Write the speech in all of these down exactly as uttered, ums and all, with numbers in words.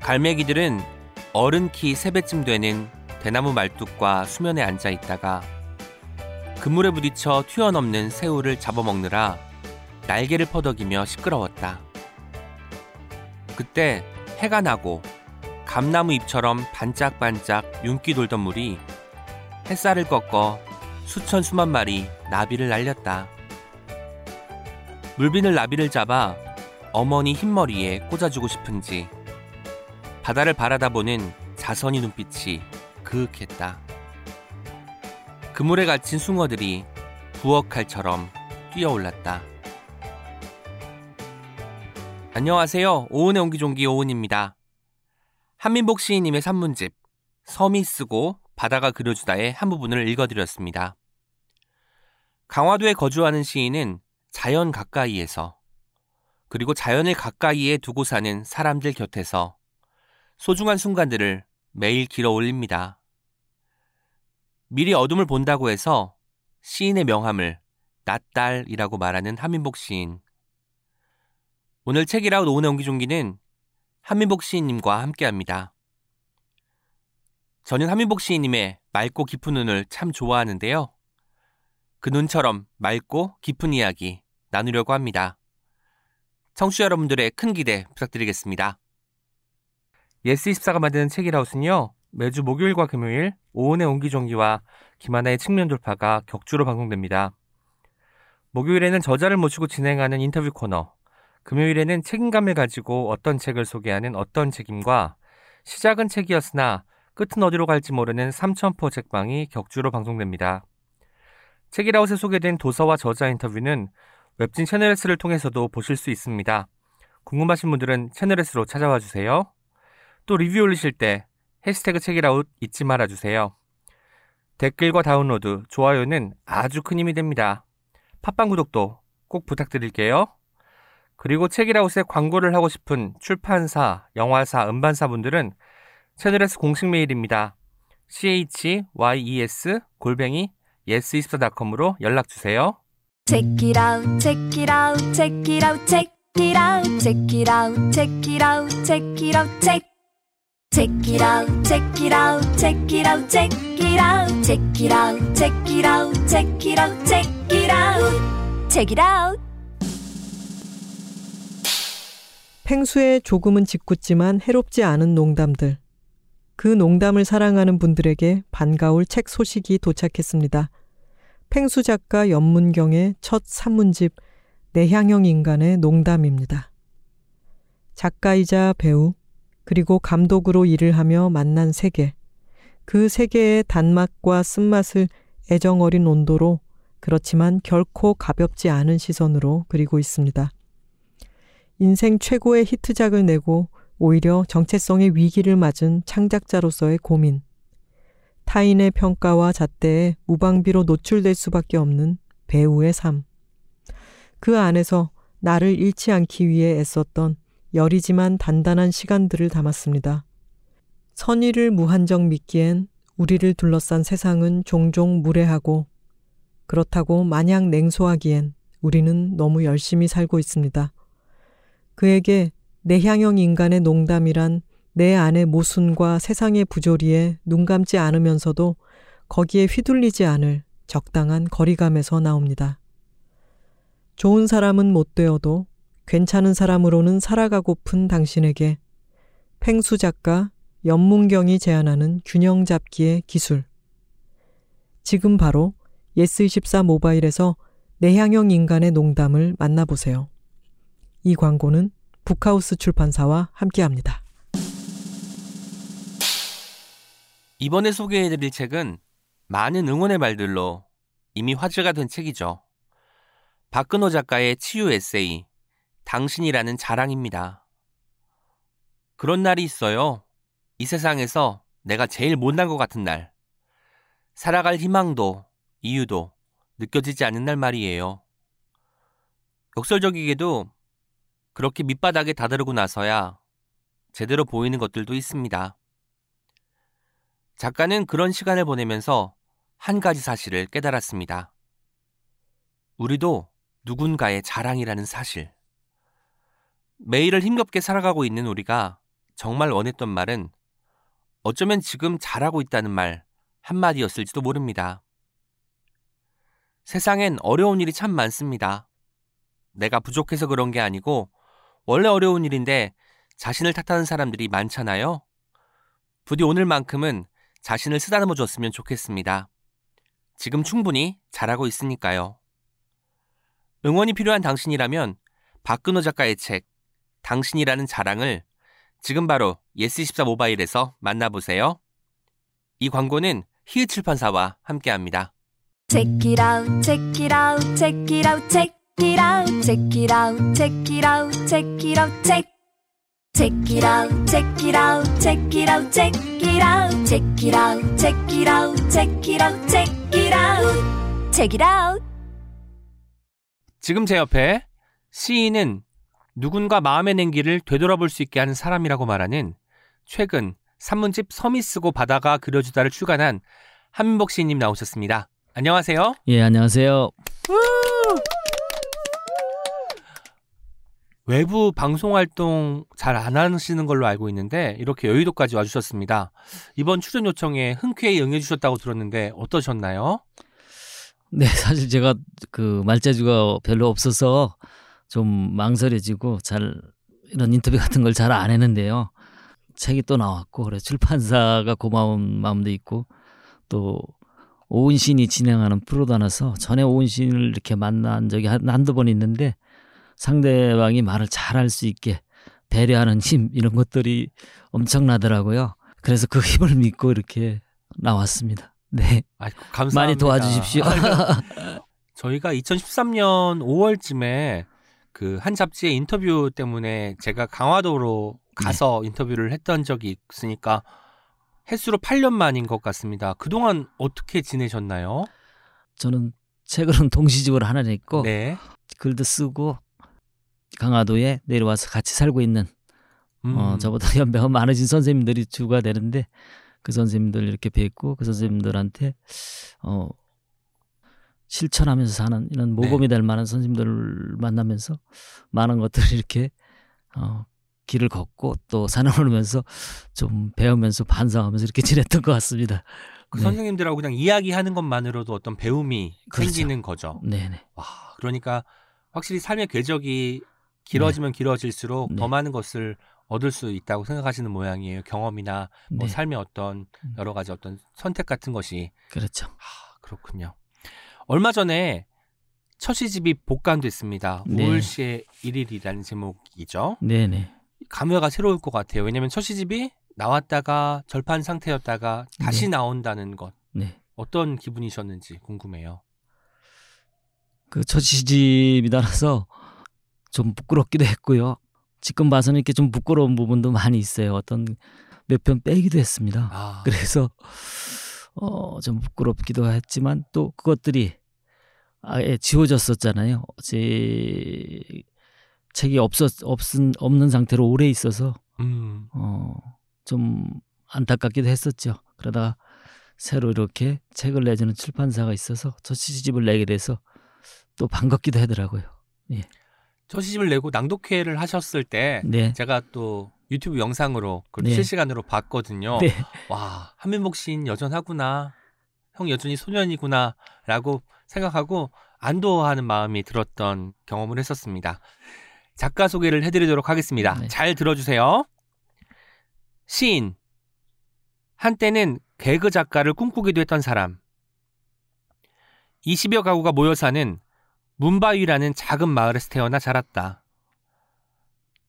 갈매기들은 어른 키 세 배쯤 되는 대나무 말뚝과 수면에 앉아 있다가 그물에 부딪혀 튀어넘는 새우를 잡아먹느라 날개를 퍼덕이며 시끄러웠다. 그때 해가 나고 감나무 잎처럼 반짝반짝 윤기 돌던 물이 햇살을 꺾어 수천 수만 마리 나비를 날렸다. 물비늘 나비를 잡아 어머니 흰머리에 꽂아주고 싶은지 바다를 바라다보는 자선이 눈빛이 그윽했다. 그물에 갇힌 숭어들이 부엌칼처럼 뛰어올랐다. 안녕하세요. 오은의 옹기종기 오은입니다. 함민복 시인님의 산문집 섬이 쓰고 바다가 그려주다의 한 부분을 읽어드렸습니다. 강화도에 거주하는 시인은 자연 가까이에서 그리고 자연을 가까이에 두고 사는 사람들 곁에서 소중한 순간들을 매일 길어 올립니다. 미리 어둠을 본다고 해서 시인의 명함을 낯달이라고 말하는 함민복 시인. 오늘 책이라웃 오은의 옹기종기는 함민복 시인님과 함께합니다. 저는 함민복 시인님의 맑고 깊은 눈을 참 좋아하는데요. 그 눈처럼 맑고 깊은 이야기 나누려고 합니다. 청취자 여러분들의 큰 기대 부탁드리겠습니다. 예스 이십사가 만드는 책이라웃은요, 매주 목요일과 금요일 오은의 옹기종기와 김하나의 측면 돌파가 격주로 방송됩니다. 목요일에는 저자를 모시고 진행하는 인터뷰 코너, 금요일에는 책임감을 가지고 어떤 책을 소개하는 어떤 책임과 시작은 책이었으나 끝은 어디로 갈지 모르는 삼천포 책방이 격주로 방송됩니다. 책이라웃에 소개된 도서와 저자 인터뷰는 웹진 채널S를 통해서도 보실 수 있습니다. 궁금하신 분들은 채널S로 찾아와 주세요. 또 리뷰 올리실 때 해시태그 책이라웃 잊지 말아주세요. 댓글과 다운로드, 좋아요는 아주 큰 힘이 됩니다. 팟빵 구독도 꼭 부탁드릴게요. 그리고 책이라웃에 광고를 하고 싶은 출판사, 영화사, 음반사 분들은 채널에서 공식 메일입니다. 씨에이치와이이에스 골뱅이 예스 이십사 닷컴으로 연락주세요. Check it out, check it out, check it out, check it out, check it out, check it out, check it out, check. Check it out, check it out, check it out, check it out, check it out, check it out, check it out, check it out, check it out. 펭수에 조금은 짓궂지만 해롭지 않은 농담들. 그 농담을 사랑하는 분들에게 반가울 책 소식이 도착했습니다. 펭수 작가 연문경의 첫 산문집 내향형 인간의 농담입니다. 작가이자 배우 그리고 감독으로 일을 하며 만난 세계. 그 세계의 단맛과 쓴맛을 애정어린 온도로, 그렇지만 결코 가볍지 않은 시선으로 그리고 있습니다. 인생 최고의 히트작을 내고 오히려 정체성의 위기를 맞은 창작자로서의 고민. 타인의 평가와 잣대에 무방비로 노출될 수밖에 없는 배우의 삶. 그 안에서 나를 잃지 않기 위해 애썼던 여리지만 단단한 시간들을 담았습니다. 선의를 무한정 믿기엔 우리를 둘러싼 세상은 종종 무례하고, 그렇다고 마냥 냉소하기엔 우리는 너무 열심히 살고 있습니다. 그에게 내향형 인간의 농담이란 내 안의 모순과 세상의 부조리에 눈 감지 않으면서도 거기에 휘둘리지 않을 적당한 거리감에서 나옵니다. 좋은 사람은 못 되어도 괜찮은 사람으로는 살아가고픈 당신에게 펭수 작가 연문경이 제안하는 균형 잡기의 기술. 지금 바로 예스 이십사 모바일에서 내향형 인간의 농담을 만나보세요. 이 광고는 북하우스 출판사와 함께합니다. 이번에 소개해드릴 책은 많은 응원의 말들로 이미 화제가 된 책이죠. 박근호 작가의 치유 에세이 당신이라는 자랑입니다. 그런 날이 있어요. 이 세상에서 내가 제일 못난 것 같은 날. 살아갈 희망도 이유도 느껴지지 않는 날 말이에요. 역설적이게도 그렇게 밑바닥에 다다르고 나서야 제대로 보이는 것들도 있습니다. 작가는 그런 시간을 보내면서 한 가지 사실을 깨달았습니다. 우리도 누군가의 자랑이라는 사실. 매일을 힘겹게 살아가고 있는 우리가 정말 원했던 말은 어쩌면 지금 잘하고 있다는 말 한마디였을지도 모릅니다. 세상엔 어려운 일이 참 많습니다. 내가 부족해서 그런 게 아니고 원래 어려운 일인데 자신을 탓하는 사람들이 많잖아요. 부디 오늘만큼은 자신을 쓰다듬어 줬으면 좋겠습니다. 지금 충분히 잘하고 있으니까요. 응원이 필요한 당신이라면 박근호 작가의 책 당신이라는 자랑을 지금 바로 예스 이십사 모바일에서 만나보세요. 이 광고는 히읗출판사와 함께합니다. Check it out, check it out, check it out, check it out, check it out, check it out, check it out, check. Check it out, check it out, check it out, check it out, check it out, check it out, check it out, check it out, check it out. 지금 제 옆에 시인은 누군가 마음의 냉기를 되돌아볼 수 있게 하는 사람이라고 말하는 최근 산문집 섬이 쓰고 바다가 그려주다를 출간한 함민복 시인님 나오셨습니다. 안녕하세요. 예, 안녕하세요. 외부 방송활동 잘 안 하시는 걸로 알고 있는데 이렇게 여의도까지 와주셨습니다. 이번 출연 요청에 흔쾌히 응해주셨다고 들었는데 어떠셨나요? 네, 사실 제가 그 말재주가 별로 없어서 좀 망설여지고 잘 이런 인터뷰 같은 걸 잘 안 했는데요. 책이 또 나왔고 그래 출판사가 고마운 마음도 있고 또 오은 시인이 진행하는 프로다나서 전에 오은 시인을 이렇게 만난 적이 한, 한두 번 있는데 상대방이 말을 잘할 수 있게 배려하는 힘 이런 것들이 엄청나더라고요. 그래서 그 힘을 믿고 이렇게 나왔습니다. 네, 아이고, 감사합니다. 많이 도와주십시오. 아이고, 저희가 이천십삼 년 오월쯤에 그 한 잡지의 인터뷰 때문에 제가 강화도로 가서 네. 인터뷰를 했던 적이 있으니까 횟수로 팔 년 만인 것 같습니다. 그동안 어떻게 지내셨나요? 저는 책으로는 동시집을 하나 냈고 네. 글도 쓰고 강화도에 내려와서 같이 살고 있는 음. 어, 저보다 연배가 많으신 선생님들이 주가 되는데 그 선생님들 이렇게 뵙고 그 선생님들한테 어, 실천하면서 사는 이런 모범이 될 만한 선생님들을 만나면서 많은 것들을 이렇게 어, 길을 걷고 또 산을 오르면서 좀 배우면서 반성하면서 이렇게 지냈던 것 같습니다. 그 네. 선생님들하고 그냥 이야기하는 것만으로도 어떤 배움이 그렇죠. 생기는 거죠. 네네. 와, 그러니까 확실히 삶의 궤적이 길어지면 네. 길어질수록 네. 더 많은 것을 얻을 수 있다고 생각하시는 모양이에요. 경험이나 뭐 네. 삶의 어떤 여러 가지 어떤 선택 같은 것이. 그렇죠. 아, 그렇군요. 얼마 전에 첫 시집이 복간됐습니다. 네. 오월시의 일 일이라는 제목이죠. 네네. 감회가 새로울 것 같아요. 왜냐하면 첫 시집이 나왔다가 절판 상태였다가 다시 네. 나온다는 것. 네. 어떤 기분이셨는지 궁금해요. 그 첫 시집이라서 좀 부끄럽기도 했고요. 지금 봐서는 이렇게 좀 부끄러운 부분도 많이 있어요. 어떤 몇 편 빼기도 했습니다. 아. 그래서 어, 좀 부끄럽기도 했지만 또 그것들이 아예 지워졌었잖아요. 제 책이 없었 없은 없는 상태로 오래 있어서 음. 어, 좀 안타깝기도 했었죠. 그러다가 새로 이렇게 책을 내주는 출판사가 있어서 첫 시집을 내게 돼서 또 반갑기도 하더라고요. 예. 첫 시집을 내고 낭독회를 하셨을 때 네. 제가 또 유튜브 영상으로 그걸 네. 실시간으로 봤거든요. 네. 와, 함민복 시인 여전하구나. 형 여전히 소년이구나 라고 생각하고 안도하는 마음이 들었던 경험을 했었습니다. 작가 소개를 해드리도록 하겠습니다. 네. 잘 들어주세요. 시인, 한때는 개그 작가를 꿈꾸기도 했던 사람. 이십여 가구가 모여 사는 문바위라는 작은 마을에서 태어나 자랐다.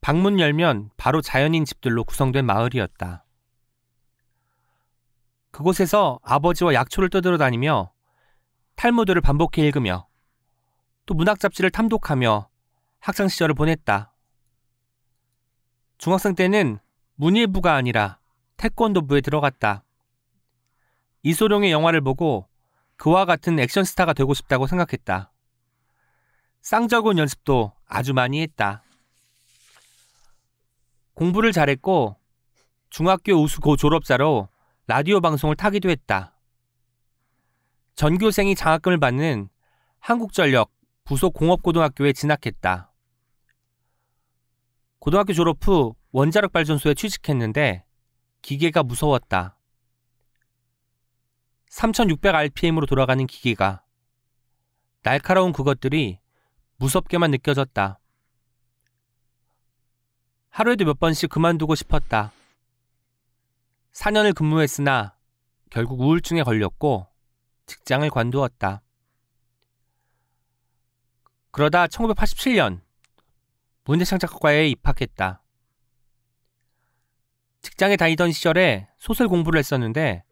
방문 열면 바로 자연인 집들로 구성된 마을이었다. 그곳에서 아버지와 약초를 뜯으러 다니며 탈무드를 반복해 읽으며 또 문학 잡지를 탐독하며 학창 시절을 보냈다. 중학생 때는 문예부가 아니라 태권도부에 들어갔다. 이소룡의 영화를 보고 그와 같은 액션 스타가 되고 싶다고 생각했다. 쌍절곤 연습도 아주 많이 했다. 공부를 잘했고 중학교 우수 고 졸업자로 라디오 방송을 타기도 했다. 전교생이 장학금을 받는 한국전력 부속 공업고등학교에 진학했다. 고등학교 졸업 후 원자력 발전소에 취직했는데 기계가 무서웠다. 삼천육백 알피엠으로 돌아가는 기계가 날카로운 그것들이 무섭게만 느껴졌다. 하루에도 몇 번씩 그만두고 싶었다. 사 년을 근무했으나 결국 우울증에 걸렸고 직장을 관두었다. 그러다 천구백팔십칠 년 문예창작과에 입학했다. 직장에 다니던 시절에 소설 공부를 했었는데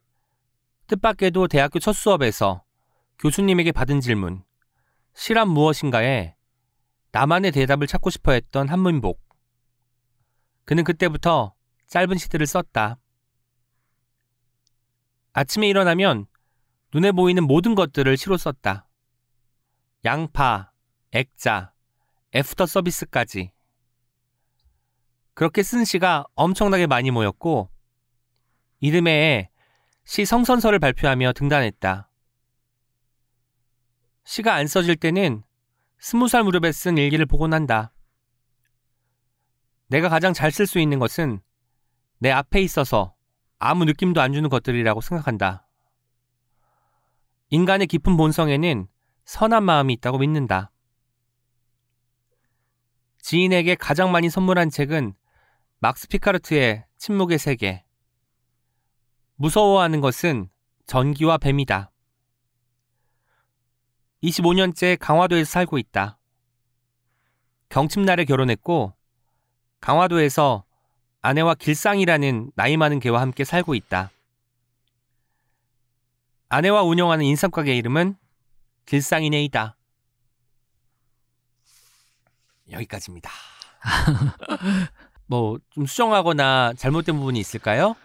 뜻밖에도 대학교 첫 수업에서 교수님에게 받은 질문 시란 무엇인가에 나만의 대답을 찾고 싶어 했던 함민복. 그는 그때부터 짧은 시들을 썼다. 아침에 일어나면 눈에 보이는 모든 것들을 시로 썼다. 양파, 액자, 애프터 서비스까지. 그렇게 쓴 시가 엄청나게 많이 모였고 이듬해에 시 성선서를 발표하며 등단했다. 시가 안 써질 때는 스무 살 무렵에 쓴 일기를 복원한다. 내가 가장 잘 쓸 수 있는 것은 내 앞에 있어서 아무 느낌도 안 주는 것들이라고 생각한다. 인간의 깊은 본성에는 선한 마음이 있다고 믿는다. 지인에게 가장 많이 선물한 책은 막스 피카르트의 침묵의 세계. 무서워하는 것은 전기와 뱀이다. 이십오 년째 강화도에서 살고 있다. 경칩날에 결혼했고 강화도에서 아내와 길상이라는 나이 많은 개와 함께 살고 있다. 아내와 운영하는 인삼가게 이름은 길상이네이다. 여기까지입니다. 뭐 좀 수정하거나 잘못된 부분이 있을까요?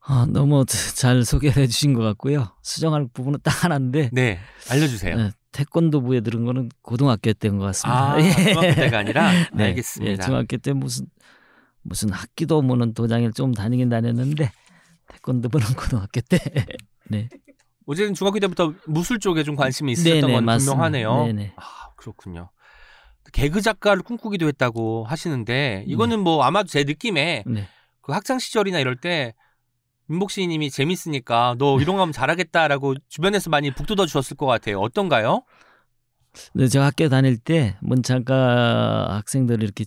아, 너무 잘 소개를 해주신 것 같고요. 수정할 부분은 딱 하나인데. 네, 알려주세요. 네, 태권도부에 들은 거는 고등학교 때인 것 같습니다. 아, 예. 중학교 때가 아니라? 네, 알겠습니다. 예, 중학교 때 무슨 무슨 학기도 없는 도장을 좀 다니긴 다녔는데 태권도부는 고등학교 때. 네. 어쨌든 중학교 때부터 무술 쪽에 좀 관심이 있었던 건 분명하네요. 네네. 아, 그렇군요. 개그 작가를 꿈꾸기도 했다고 하시는데 이거는 네. 뭐 아마도 제 느낌에 네. 그 학창 시절이나 이럴 때 민복 시인님이 재밌으니까 너 이런 거 하면 잘하겠다라고 주변에서 많이 북돋아 주셨을 것 같아요. 어떤가요? 네, 제가 학교 다닐 때 문창과 학생들이 이렇게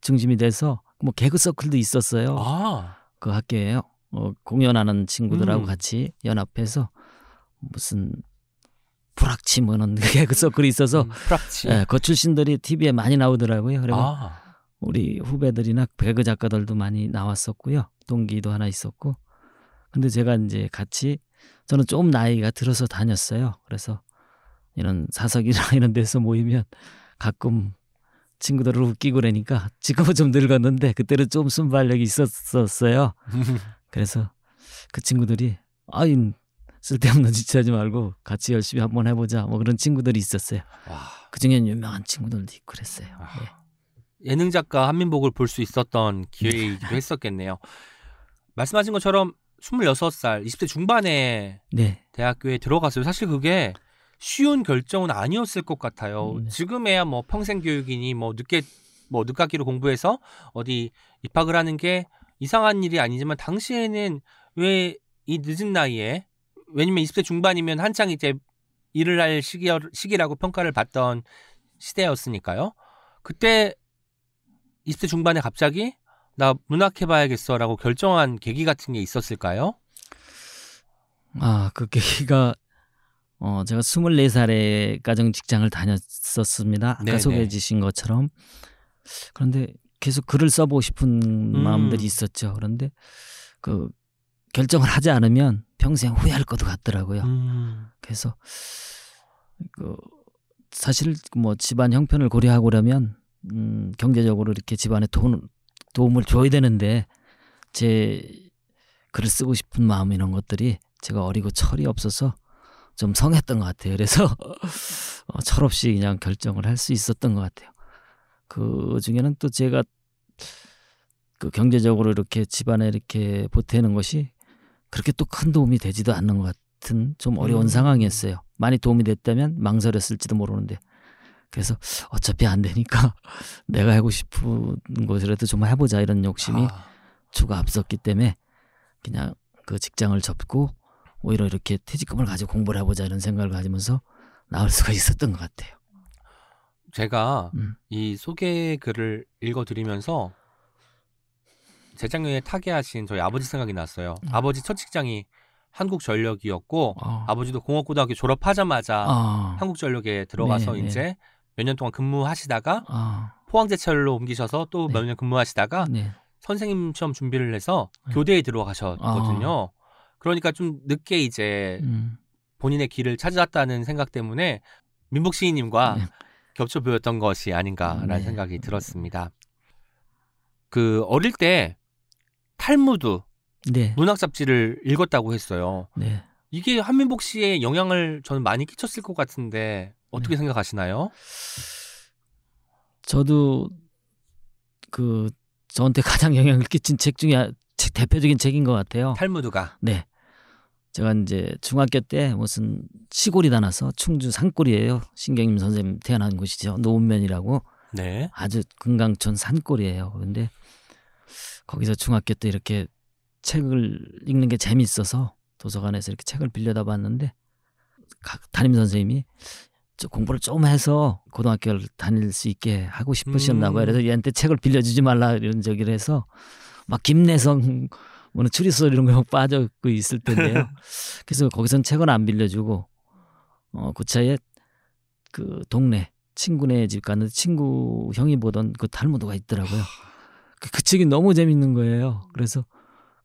중심이 돼서 뭐 개그 서클도 있었어요. 아. 그 학교에요. 어, 공연하는 친구들하고 음. 같이 연합해서 무슨 프락치 뭐는 개그 서클이 있어서 음, 프락치. 예, 그 출신들이 티비에 많이 나오더라고요. 그리고 아. 우리 후배들이나 개그 작가들도 많이 나왔었고요. 동기도 하나 있었고. 근데 제가 이제 같이 저는 좀 나이가 들어서 다녔어요. 그래서 이런 사석이나 이런 데서 모이면 가끔 친구들을 웃기고 그러니까 지금은 좀 늙었는데 그때는 좀 순발력이 있었었어요. 그래서 그 친구들이 아이 쓸데없는 짓 하지 말고 같이 열심히 한번 해보자 뭐 그런 친구들이 있었어요. 그중엔 유명한 친구들도 있고 그랬어요. 네. 예능 작가 함민복을 볼 수 있었던 기회이기도 했었겠네요. 말씀하신 것처럼 스물여섯 살, 이십 대 중반에 네. 대학교에 들어갔어요. 사실 그게 쉬운 결정은 아니었을 것 같아요. 네. 지금에야 뭐 평생 교육이니 뭐 늦게 뭐 늦깎이로 공부해서 어디 입학을 하는 게 이상한 일이 아니지만 당시에는 왜 이 늦은 나이에 왜냐면 이십 대 중반이면 한창 이제 일을 할 시기, 시기라고 평가를 받던 시대였으니까요. 그때 이십 대 중반에 갑자기 나 문학해봐야겠어 라고 결정한 계기 같은 게 있었을까요? 아, 그 계기가 어, 제가 스물네 살에 가정직장을 다녔었습니다. 아까 네네. 소개해 주신 것처럼. 그런데 계속 글을 써보고 싶은 음. 마음들이 있었죠. 그런데 그 결정을 하지 않으면 평생 후회할 것도 같더라고요. 음. 그래서 그 사실 뭐 집안 형편을 고려하고 그러면 음, 경제적으로 이렇게 집안에 도움, 도움을 줘야 되는데 제 글을 쓰고 싶은 마음 이런 것들이 제가 어리고 철이 없어서 좀 성했던 것 같아요. 그래서 어, 철없이 그냥 결정을 할 수 있었던 것 같아요. 그 중에는 또 제가 그 경제적으로 이렇게 집안에 이렇게 보태는 것이 그렇게 또 큰 도움이 되지도 않는 것 같은 좀 어려운 음. 상황이었어요. 많이 도움이 됐다면 망설였을지도 모르는데 그래서 어차피 안 되니까 내가 하고 싶은 것이라도 좀 해보자 이런 욕심이 아. 주가 앞섰기 때문에 그냥 그 직장을 접고 오히려 이렇게 퇴직금을 가지고 공부를 해보자 이런 생각을 가지면서 나올 수가 있었던 것 같아요. 제가 음. 이 소개 글을 읽어드리면서 재작년에 타계하신 저희 아버지 생각이 났어요. 음. 아버지 첫 직장이 한국전력이었고 어. 아버지도 공업고등학교 졸업하자마자 어. 한국전력에 들어가서 네, 이제 네. 몇 년 동안 근무하시다가 어. 포항제철로 옮기셔서 또 몇 년 네. 근무하시다가 네. 선생님 시험 준비를 해서 네. 교대에 들어가셨거든요. 어. 그러니까 좀 늦게 이제 음. 본인의 길을 찾았다는 생각 때문에 민복 시인님과 네. 겹쳐 보였던 것이 아닌가라는 네. 생각이 들었습니다. 그 어릴 때 탈무드 네. 문학 잡지를 읽었다고 했어요. 네. 이게 한민복 씨의 영향을 저는 많이 끼쳤을 것 같은데 어떻게 네. 생각하시나요? 저도 그 저한테 가장 영향을 끼친 책 중에 책, 대표적인 책인 것 같아요. 탈무드가. 네. 제가 이제 중학교 때 무슨 시골이다 나서 충주 산골이에요. 신경림 선생님 태어난 곳이죠. 노은면이라고. 네. 아주 금강촌 산골이에요. 그런데 거기서 중학교 때 이렇게 책을 읽는 게 재미있어서 도서관에서 이렇게 책을 빌려다 봤는데 각 담임 선생님이 공부를 좀 해서 고등학교를 다닐 수 있게 하고 싶으셨나 봐요. 음. 그래서 얘한테 책을 빌려주지 말라 이런 저기를 해서 막 김내성 뭐 추리소설 이런 거 빠져고 있을 텐데요. 그래서 거기선 책은 안 빌려주고 어, 그 차에 그 동네 친구네 집 갔는데 친구 형이 보던 그 탈무드가 있더라고요. 그, 그 책이 너무 재밌는 거예요. 그래서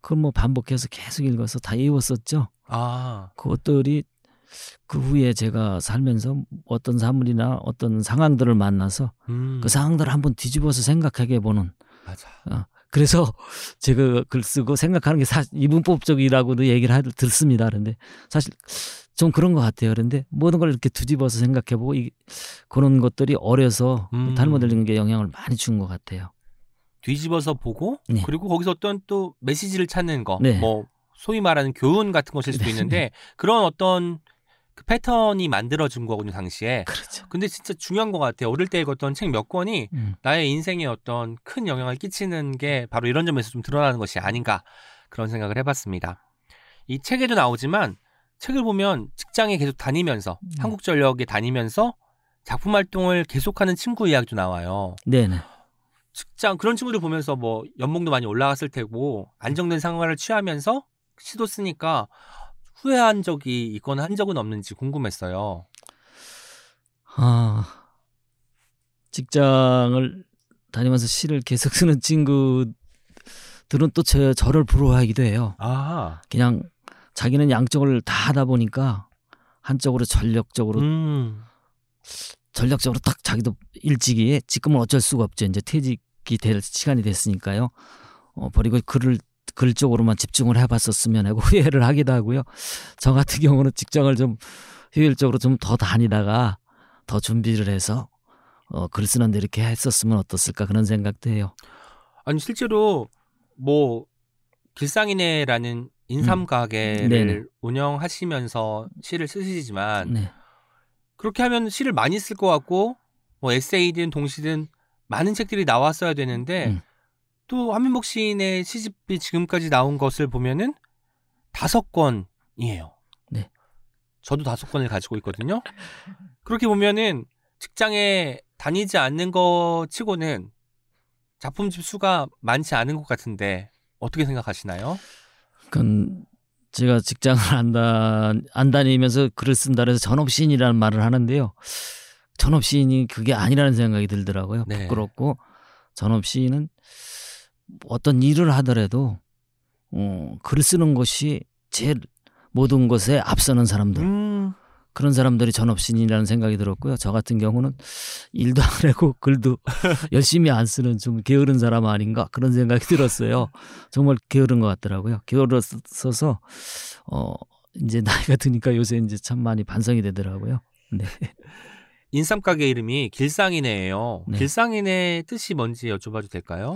그걸 뭐 반복해서 계속 읽어서 다 외웠었죠. 아. 그것들이 그 후에 제가 살면서 어떤 사물이나 어떤 상황들을 만나서 음. 그 상황들을 한번 뒤집어서 생각하게 보는. 맞아. 어, 그래서 제가 글 쓰고 생각하는 게 사실 이분법적이라고도 얘기를 하, 듣습니다. 그런데 사실 좀 그런 것 같아요. 그런데 모든 걸 이렇게 뒤집어서 생각해보고 이, 그런 것들이 어려서 음. 탈무드 읽는 게 영향을 많이 준 것 같아요. 뒤집어서 보고 네. 그리고 거기서 어떤 또 메시지를 찾는 거, 네. 뭐 소위 말하는 교훈 같은 것일 수도 있는데 네. 그런 어떤 그 패턴이 만들어진 거거든요 당시에. 그렇죠. 근데 진짜 중요한 것 같아요. 어릴 때 읽었던 책 몇 권이 음. 나의 인생에 어떤 큰 영향을 끼치는 게 바로 이런 점에서 좀 드러나는 것이 아닌가 그런 생각을 해봤습니다. 이 책에도 나오지만 책을 보면 직장에 계속 다니면서 음. 한국전력에 다니면서 작품 활동을 계속하는 친구 이야기도 나와요. 네네. 직장 그런 친구들 보면서 뭐 연봉도 많이 올라갔을 테고 안정된 생활을 취하면서 시도 쓰니까 후회한 적이 있거나 한 적은 없는지 궁금했어요. 아 직장을 다니면서 시를 계속 쓰는 친구들은 또 저, 저를 부러워하기도 해요. 아 그냥 자기는 양쪽을 다 하다 보니까 한쪽으로 전력적으로. 음. 전략적으로 딱 자기도 일찍이 지금은 어쩔 수가 없죠. 이제 퇴직이 될 시간이 됐으니까요. 어, 버리고 글을 글 쪽으로만 집중을 해봤었으면 하고 후회를 하기도 하고요. 저 같은 경우는 직장을 좀 효율적으로 좀 더 다니다가 더 준비를 해서 어, 글 쓰는데 이렇게 했었으면 어떻을까 그런 생각도 해요. 아니 실제로 뭐 길상이네라는 인삼 가게를 음. 운영하시면서 시를 쓰시지만. 네. 그렇게 하면 시를 많이 쓸 것 같고 뭐 에세이든 동시든 많은 책들이 나왔어야 되는데 음. 또 한민복 시인의 시집이 지금까지 나온 것을 보면은 다섯 권이에요. 네. 저도 다섯 권을 가지고 있거든요. 그렇게 보면은 직장에 다니지 않는 거 치고는 작품집 수가 많지 않은 것 같은데 어떻게 생각하시나요? 그건... 제가 직장을 안, 다, 안 다니면서 글을 쓴다 그래서 전업시인이라는 말을 하는데요. 전업시인이 그게 아니라는 생각이 들더라고요. 네. 부끄럽고 전업시인은 어떤 일을 하더라도 어, 글을 쓰는 것이 제일 모든 것에 앞서는 사람들. 음. 그런 사람들이 전업시인이라는 생각이 들었고요. 저 같은 경우는 일도 안 하고 글도 열심히 안 쓰는 좀 게으른 사람 아닌가 그런 생각이 들었어요. 정말 게으른 것 같더라고요. 게으러서 어, 이제 나이가 드니까 요새 이제 참 많이 반성이 되더라고요. 네. 인삼 가게 이름이 길상이네예요. 네. 길상이네 뜻이 뭔지 여쭤봐도 될까요?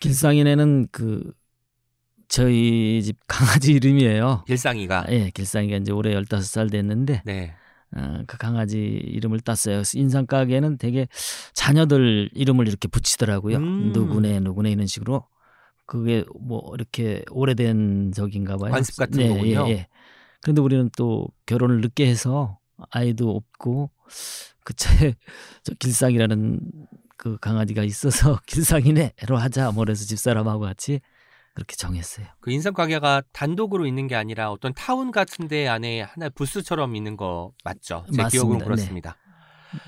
길상이네는 그 저희 집 강아지 이름이에요. 길상이가. 예, 길상이가 이제 올해 열다섯 살 됐는데, 네. 어, 그 강아지 이름을 땄어요. 그래서 인상가게에는 되게 자녀들 이름을 이렇게 붙이더라고요. 음. 누구네 누구네 이런 식으로. 그게 뭐 이렇게 오래된 적인가 봐요. 관습 같은 네, 거군요. 예, 예. 그런데 우리는 또 결혼을 늦게 해서 아이도 없고 그때 저 길상이라는 그 강아지가 있어서 길상이네로 하자 뭐래서 집사람하고 같이 그렇게 정했어요. 그 인삼 가게가 단독으로 있는 게 아니라 어떤 타운 같은 데 안에 하나 부스처럼 있는 거 맞죠? 제 맞습니다. 기억으로는 그렇습니다. 네.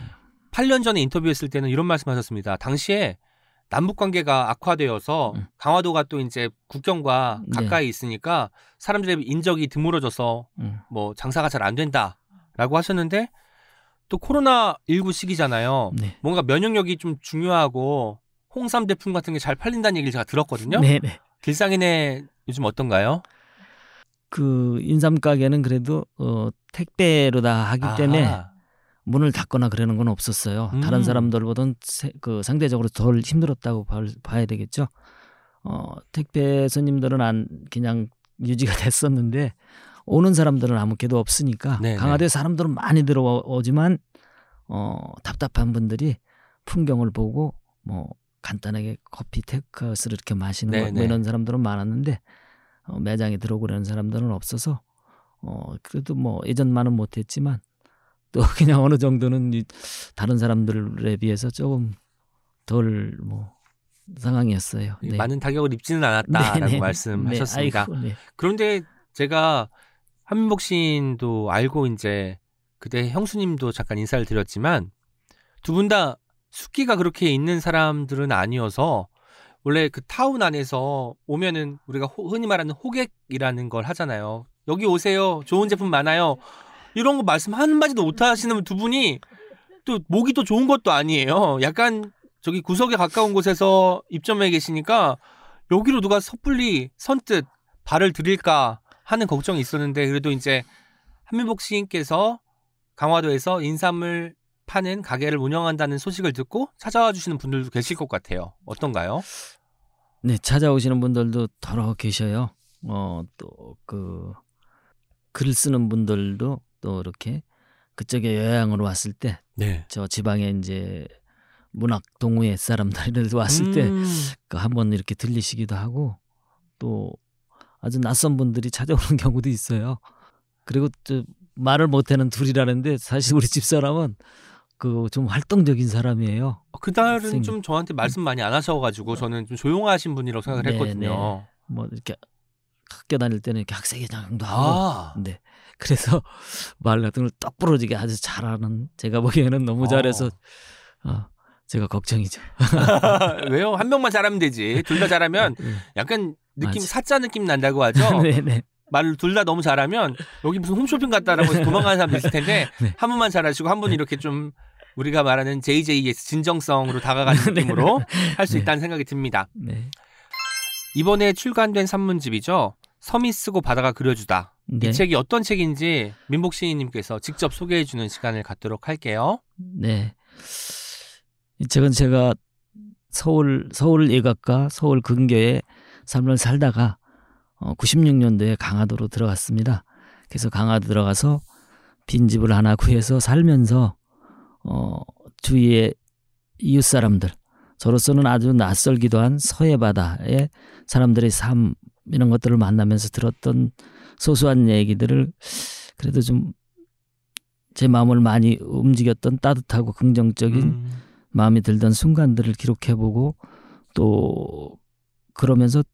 팔 년 전에 인터뷰했을 때는 이런 말씀하셨습니다. 당시에 남북 관계가 악화되어서 음. 강화도가 또 이제 국경과 가까이 네. 있으니까 사람들의 인적이 드물어져서 음. 뭐 장사가 잘 안 된다라고 하셨는데 또 코로나 십구 시기잖아요. 네. 뭔가 면역력이 좀 중요하고 홍삼 제품 같은 게 잘 팔린다는 얘기를 제가 들었거든요. 네네. 길상이네 요즘 어떤가요? 그 인삼 가게는 그래도 어, 택배로 다 하기 아. 때문에 문을 닫거나 그러는 건 없었어요. 음. 다른 사람들보다는 그 상대적으로 덜 힘들었다고 봐, 봐야 되겠죠. 어, 택배 손님들은 안 그냥 유지가 됐었는데 오는 사람들은 아무개도 없으니까 네네. 강화도에 사람들은 많이 들어오지만 어, 답답한 분들이 풍경을 보고 뭐 간단하게 커피 테이크아웃을 이렇게 마시는 뭐 이런 사람들은 많았는데 어, 매장에 들어오고 그런 사람들은 없어서 어, 그래도 뭐 예전만은 못했지만 또 그냥 어느 정도는 다른 사람들에 비해서 조금 덜 뭐 상황이었어요. 네. 많은 타격을 입지는 않았다라고 네네. 말씀하셨습니다. 네. 아이고, 네. 그런데 제가 함민복 시인도 알고 이제 그때 형수님도 잠깐 인사를 드렸지만 두 분 다 숙기가 그렇게 있는 사람들은 아니어서 원래 그 타운 안에서 오면은 우리가 호, 흔히 말하는 호객이라는 걸 하잖아요. 여기 오세요. 좋은 제품 많아요. 이런 거 말씀 한마디도 못하시는 두 분이 또 목이 또 좋은 것도 아니에요. 약간 저기 구석에 가까운 곳에서 입점해 계시니까 여기로 누가 섣불리 선뜻 발을 들일까 하는 걱정이 있었는데 그래도 이제 함민복 시인께서 강화도에서 인삼을 파는 가게를 운영한다는 소식을 듣고 찾아와 주시는 분들도 계실 것 같아요. 어떤가요? 네, 찾아오시는 분들도 더러 계셔요. 어, 또 그 글 쓰는 분들도 또 이렇게 그쪽에 여행으로 왔을 때, 네. 저 지방에 이제 문학 동호회 사람들 왔을 음. 때 한번 이렇게 들리시기도 하고 또 아주 낯선 분들이 찾아오는 경우도 있어요. 그리고 또 말을 못하는 둘이라는데 사실 우리 집사람은 그 좀 활동적인 사람이에요. 그날은 생... 좀 저한테 말씀 많이 안 하셔가지고 저는 좀 조용하신 분이라고 생각을 네, 했거든요. 네. 뭐 이렇게 학교 다닐 때는 이렇게 학생회장도 하고, 근데 아. 그래서 말 같은 걸 떡 부러지게 아주 잘하는 제가 보기에는 너무 잘해서 아. 어, 제가 걱정이죠. 왜요? 한 명만 잘하면 되지. 둘 다 잘하면 약간 느낌 맞아. 사짜 느낌 난다고 하죠. 네네. 말을 둘 다 너무 잘하면 여기 무슨 홈쇼핑 갔다라고 해서 도망가는 사람도 있을 텐데 네. 한 분만 잘하시고 한 분이 이렇게 좀 우리가 말하는 제이제이에스 진정성으로 다가가는 느낌으로 할 수 있다는 생각이 듭니다. 네. 이번에 출간된 산문집이죠. 섬이 쓰고 바다가 그려주다. 네. 이 책이 어떤 책인지 민복 시인님께서 직접 소개해 주는 시간을 갖도록 할게요. 네. 이 책은 제가 서울 서울 예각과 서울 근교에 삶을 살다가 구십육 년도에 강화도로 들어갔습니다. 그래서 강화도 들어가서 빈집을 하나 구해서 살면서 어, 주위의 이웃 사람들 저로서는 아주 낯설기도 한 서해 바다의 사람들의 삶 이런 것들을 만나면서 들었던 소소한 얘기들을 그래도 좀 제 마음을 많이 움직였던 따뜻하고 긍정적인 음. 마음이 들던 순간들을 기록해보고 또 그러면서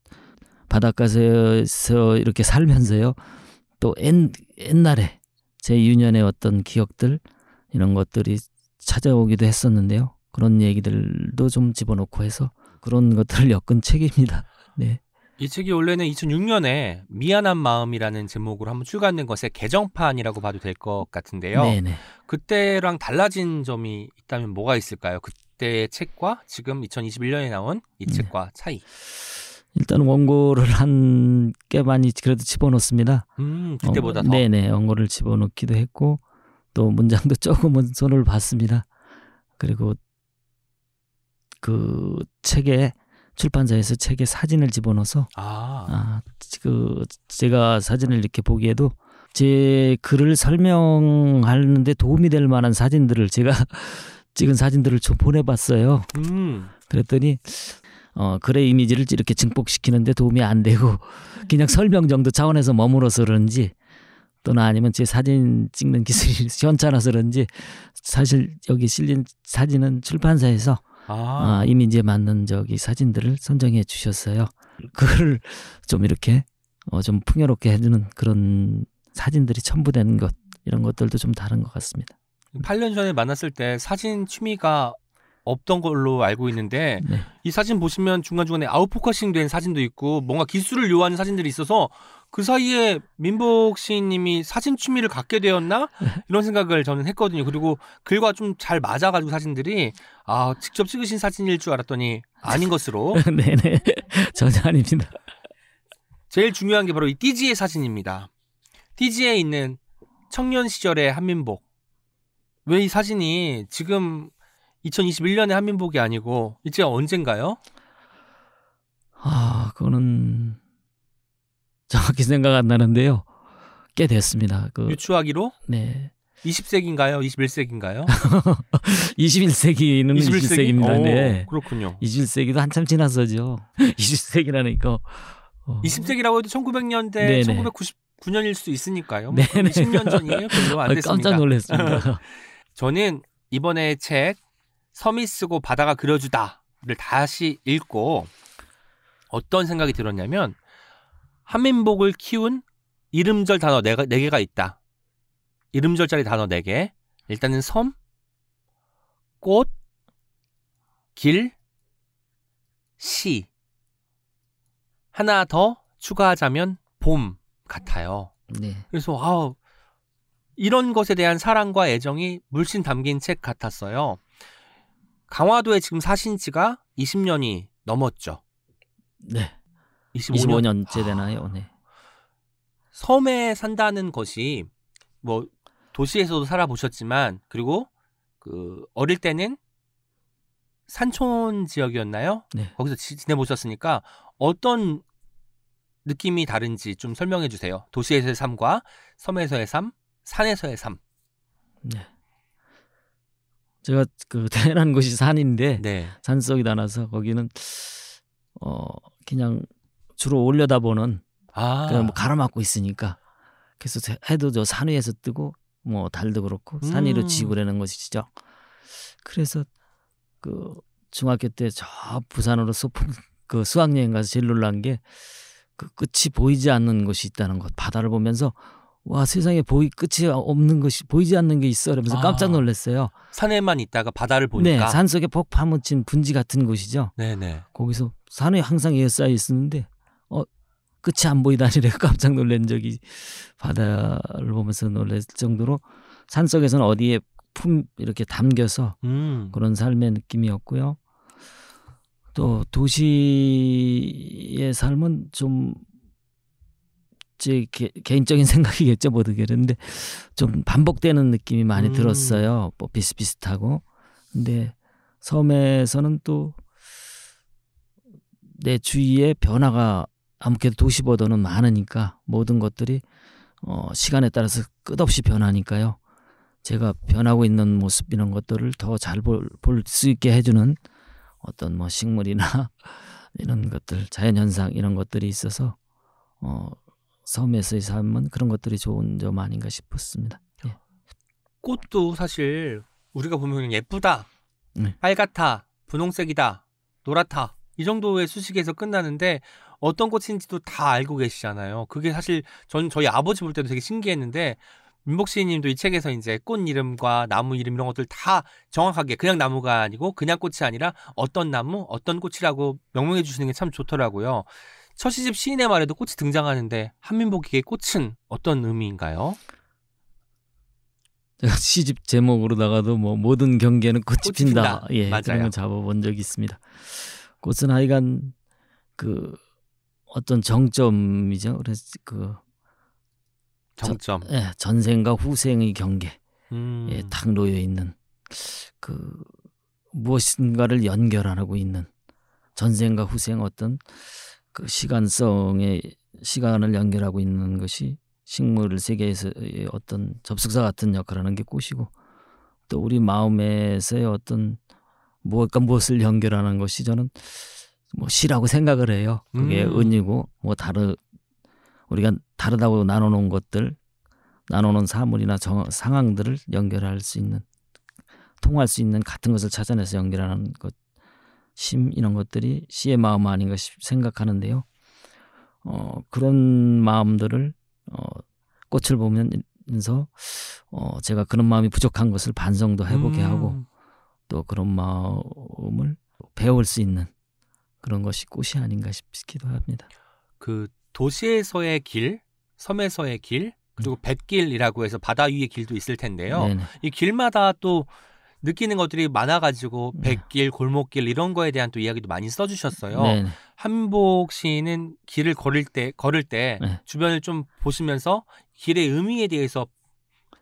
바닷가에서 이렇게 살면서요. 또 옛, 옛날에 제 유년의 어떤 기억들 이런 것들이 찾아오기도 했었는데요. 그런 얘기들도 좀 집어넣고 해서 그런 것들을 엮은 책입니다. 네. 이 책이 원래는 이천육 년에 미안한 마음이라는 제목으로 한번 출간된 것의 개정판이라고 봐도 될 것 같은데요. 네네. 그때랑 달라진 점이 있다면 뭐가 있을까요? 그때의 책과 지금 이천이십일 년에 나온 이 네. 책과 차이. 일단 원고를 한 꽤 많이 그래도 집어넣습니다. 음, 그때보다 어, 더? 네네. 원고를 집어넣기도 했고 또 문장도 조금은 손을 봤습니다. 그리고 그 책에 출판사에서 책에 사진을 집어넣어서 아. 아, 그 제가 사진을 이렇게 보기에도 제 글을 설명하는데 도움이 될 만한 사진들을 제가 찍은 사진들을 좀 보내봤어요. 음. 그랬더니 어, 글의 이미지를 이렇게 증폭시키는데 도움이 안 되고 그냥 설명 정도 차원에서 머물어서 그런지 또는 아니면 제 사진 찍는 기술이 현찮아서 그런지 사실 여기 실린 사진은 출판사에서 아. 어, 이미지에 맞는 저기 사진들을 선정해 주셨어요. 그걸 좀 이렇게 어, 좀 풍요롭게 해주는 그런 사진들이 첨부된 것 이런 것들도 좀 다른 것 같습니다. 팔 년 전에 만났을 때 사진 취미가 없던 걸로 알고 있는데 네. 이 사진 보시면 중간중간에 아웃포커싱 된 사진도 있고 뭔가 기술을 요하는 사진들이 있어서 그 사이에 민복 시인님이 사진 취미를 갖게 되었나? 이런 생각을 저는 했거든요. 그리고 글과 좀 잘 맞아가지고 사진들이 아 직접 찍으신 사진일 줄 알았더니 아닌 것으로 네네 전혀 아닙니다. 제일 중요한 게 바로 이 띠지의 사진입니다. 띠지에 있는 청년 시절의 한민복. 왜 이 사진이 지금 이천이십일 년에 한민복이 아니고 이제 언젠가요? 아, 그거는 정확히 생각 안 나는데요. 꽤 됐습니다. 그... 유추하기로? 네. 이십 세기인가요? 이십일 세기인가요? 이십일 세기는 이십일 세기? 이십 세기입니다. 오, 네. 그렇군요. 이십일 세기도 한참 지났어죠. 이십 세기라니까. 어... 이십 세기라고 해도 천구백 년대, 네네. 천구백구십구 년일 수도 있으니까요. 뭐 이십 년 전이에요. 별로 안 됐습니다. 깜짝 놀랐습니다. 저는 이번에 책 섬이 쓰고 바다가 그려주다를 다시 읽고 어떤 생각이 들었냐면 한민복을 키운 이름절 단어 네 개가 있다. 이름절짜리 단어 네 개. 일단은 섬, 꽃, 길, 시. 하나 더 추가하자면 봄 같아요. 네. 그래서 아우 이런 것에 대한 사랑과 애정이 물씬 담긴 책 같았어요. 강화도에 지금 사신 지가 이십 년이 넘었죠. 네. 이십오 년. 이십오 년째 되나요? 네. 섬에 산다는 것이 뭐 도시에서도 살아보셨지만 그리고 그 어릴 때는 산촌 지역이었나요? 네. 거기서 지, 지내보셨으니까 어떤 느낌이 다른지 좀 설명해 주세요. 도시에서의 삶과 섬에서의 삶, 산에서의 삶. 네. 제가 그 태어난 곳이 산인데 네. 산속이 나나서 거기는 어 그냥 주로 올려다보는 아. 그냥 뭐 가로막고 있으니까 그래서 해도 저 산 위에서 뜨고 뭐 달도 그렇고 음. 산 위로 지고 그러는 것이죠. 그래서 그 중학교 때 저 부산으로 소풍 그 수학여행 가서 제일 놀란 게 그 끝이 보이지 않는 곳이 있다는 것. 바다를 보면서 와 세상에 보이 끝이 없는 것이 보이지 않는 게 있어 그러면서 깜짝 놀랐어요. 아, 산에만 있다가 바다를 보니까. 네, 산 속에 폭 파묻힌 분지 같은 곳이죠. 네네. 거기서 산에 항상 에싸여 있었는데 어 끝이 안 보이다니 내가 깜짝 놀란 적이 바다를 보면서 놀랄 정도로 산 속에서는 어디에 품 이렇게 담겨서 음. 그런 삶의 느낌이었고요. 또 도시의 삶은 좀 제 개인적인 생각이겠죠. 모르게 그런데 좀 반복되는 느낌이 많이 음. 들었어요. 뭐 비슷비슷하고. 근데 섬에서는 또 내 주위에 변화가 아무래도 도시보다는 많으니까 모든 것들이 어, 시간에 따라서 끝없이 변하니까요. 제가 변하고 있는 모습 이런 것들을 더 잘 볼 수 있게 해주는 어떤 뭐 식물이나 이런 것들 자연현상 이런 것들이 있어서 어 섬에서의 삶은 그런 것들이 좋은 점 아닌가 싶었습니다. 예. 꽃도 사실 우리가 보면 예쁘다, 네. 빨갛다, 분홍색이다, 노랗다 이 정도의 수식에서 끝나는데 어떤 꽃인지도 다 알고 계시잖아요. 그게 사실 전 저희 아버지 볼 때도 되게 신기했는데 민복 시인님도 이 책에서 이제 꽃 이름과 나무 이름 이런 것들 다 정확하게 그냥 나무가 아니고 그냥 꽃이 아니라 어떤 나무, 어떤 꽃이라고 명명해 주시는 게 참 좋더라고요. 첫 시집 시인의 말에도 꽃이 등장하는데 한민복에게 꽃은 어떤 의미인가요? 제가 시집 제목으로다가도 뭐 모든 경계에는 꽃이, 꽃이 핀다. 핀다. 예, 맞아요. 그런 걸 잡아본 적이 있습니다. 꽃은 하여간 그 어떤 정점이죠. 그래서 그 정점. 저, 예, 전생과 후생의 경계. 음. 예, 탁 놓여 있는 그 무엇인가를 연결하고 있는 전생과 후생 어떤 그 시간성의 시간을 연결하고 있는 것이 식물 세계에서의 어떤 접속사 같은 역할을 하는 게 꽃이고, 또 우리 마음에서의 어떤 무엇과 무엇을 연결하는 것이 저는 뭐 시라고 생각을 해요. 그게 음. 은이고, 뭐 다른 우리가 다르다고 나눠놓은 것들, 나눠놓은 사물이나 정, 상황들을 연결할 수 있는, 통할 수 있는 같은 것을 찾아내서 연결하는 것, 심 이런 것들이 시의 마음 아닌가 생각하는데요. 어, 그런 마음들을 어, 꽃을 보면서 어, 제가 그런 마음이 부족한 것을 반성도 해보게 음. 하고, 또 그런 마음을 배울 수 있는 그런 것이 꽃이 아닌가 싶기도 합니다. 그 도시에서의 길, 섬에서의 길, 그리고 뱃길이라고 해서 바다 위의 길도 있을 텐데요. 네네. 이 길마다 또 느끼는 것들이 많아가지고 뱃길, 골목길 이런 거에 대한 또 이야기도 많이 써주셨어요. 네네. 함민복 시인은 길을 걸을 때, 걸을 때 네네. 주변을 좀 보시면서 길의 의미에 대해서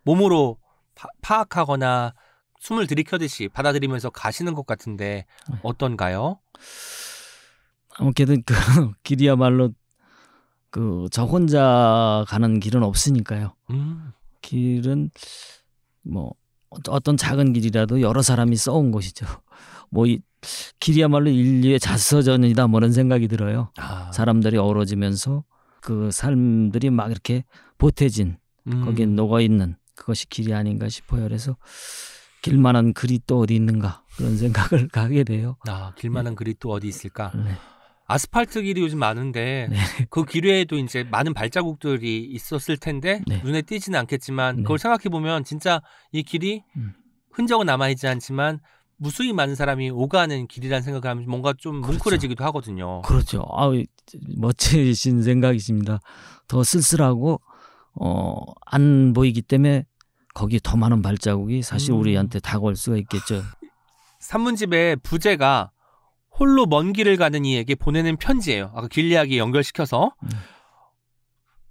몸으로 파, 파악하거나 숨을 들이켜듯이 받아들이면서 가시는 것 같은데 어떤가요? 아무래도 그 길이야말로 그 저 혼자 가는 길은 없으니까요. 음. 길은 뭐 어떤 작은 길이라도 여러 사람이 써온 것이죠. 뭐 이 길이야말로 인류의 자서전이다, 뭐 이런 생각이 들어요. 아. 사람들이 어우러지면서 그 삶들이 막 이렇게 보태진 음. 거기에 녹아있는 그것이 길이 아닌가 싶어요. 그래서 길만한 글이 또 어디 있는가, 그런 생각을 가게 돼요. 아, 길만한 네. 글이 또 어디 있을까? 네. 아스팔트 길이 요즘 많은데 네. 그 길 외에도 이제 많은 발자국들이 있었을 텐데 네. 눈에 띄지는 않겠지만 네. 그걸 생각해 보면 진짜 이 길이 음. 흔적은 남아있지 않지만 무수히 많은 사람이 오가는 길이라는 생각을 하면 뭔가 좀 그렇죠. 뭉클해지기도 하거든요. 그렇죠. 아, 멋지신 생각이십니다. 더 쓸쓸하고 어, 안 보이기 때문에 거기 더 많은 발자국이 사실 음. 우리한테 다가올 수가 있겠죠. 산문집의 부제가 홀로 먼 길을 가는 이에게 보내는 편지예요. 아까 길 이야기에 연결시켜서 음.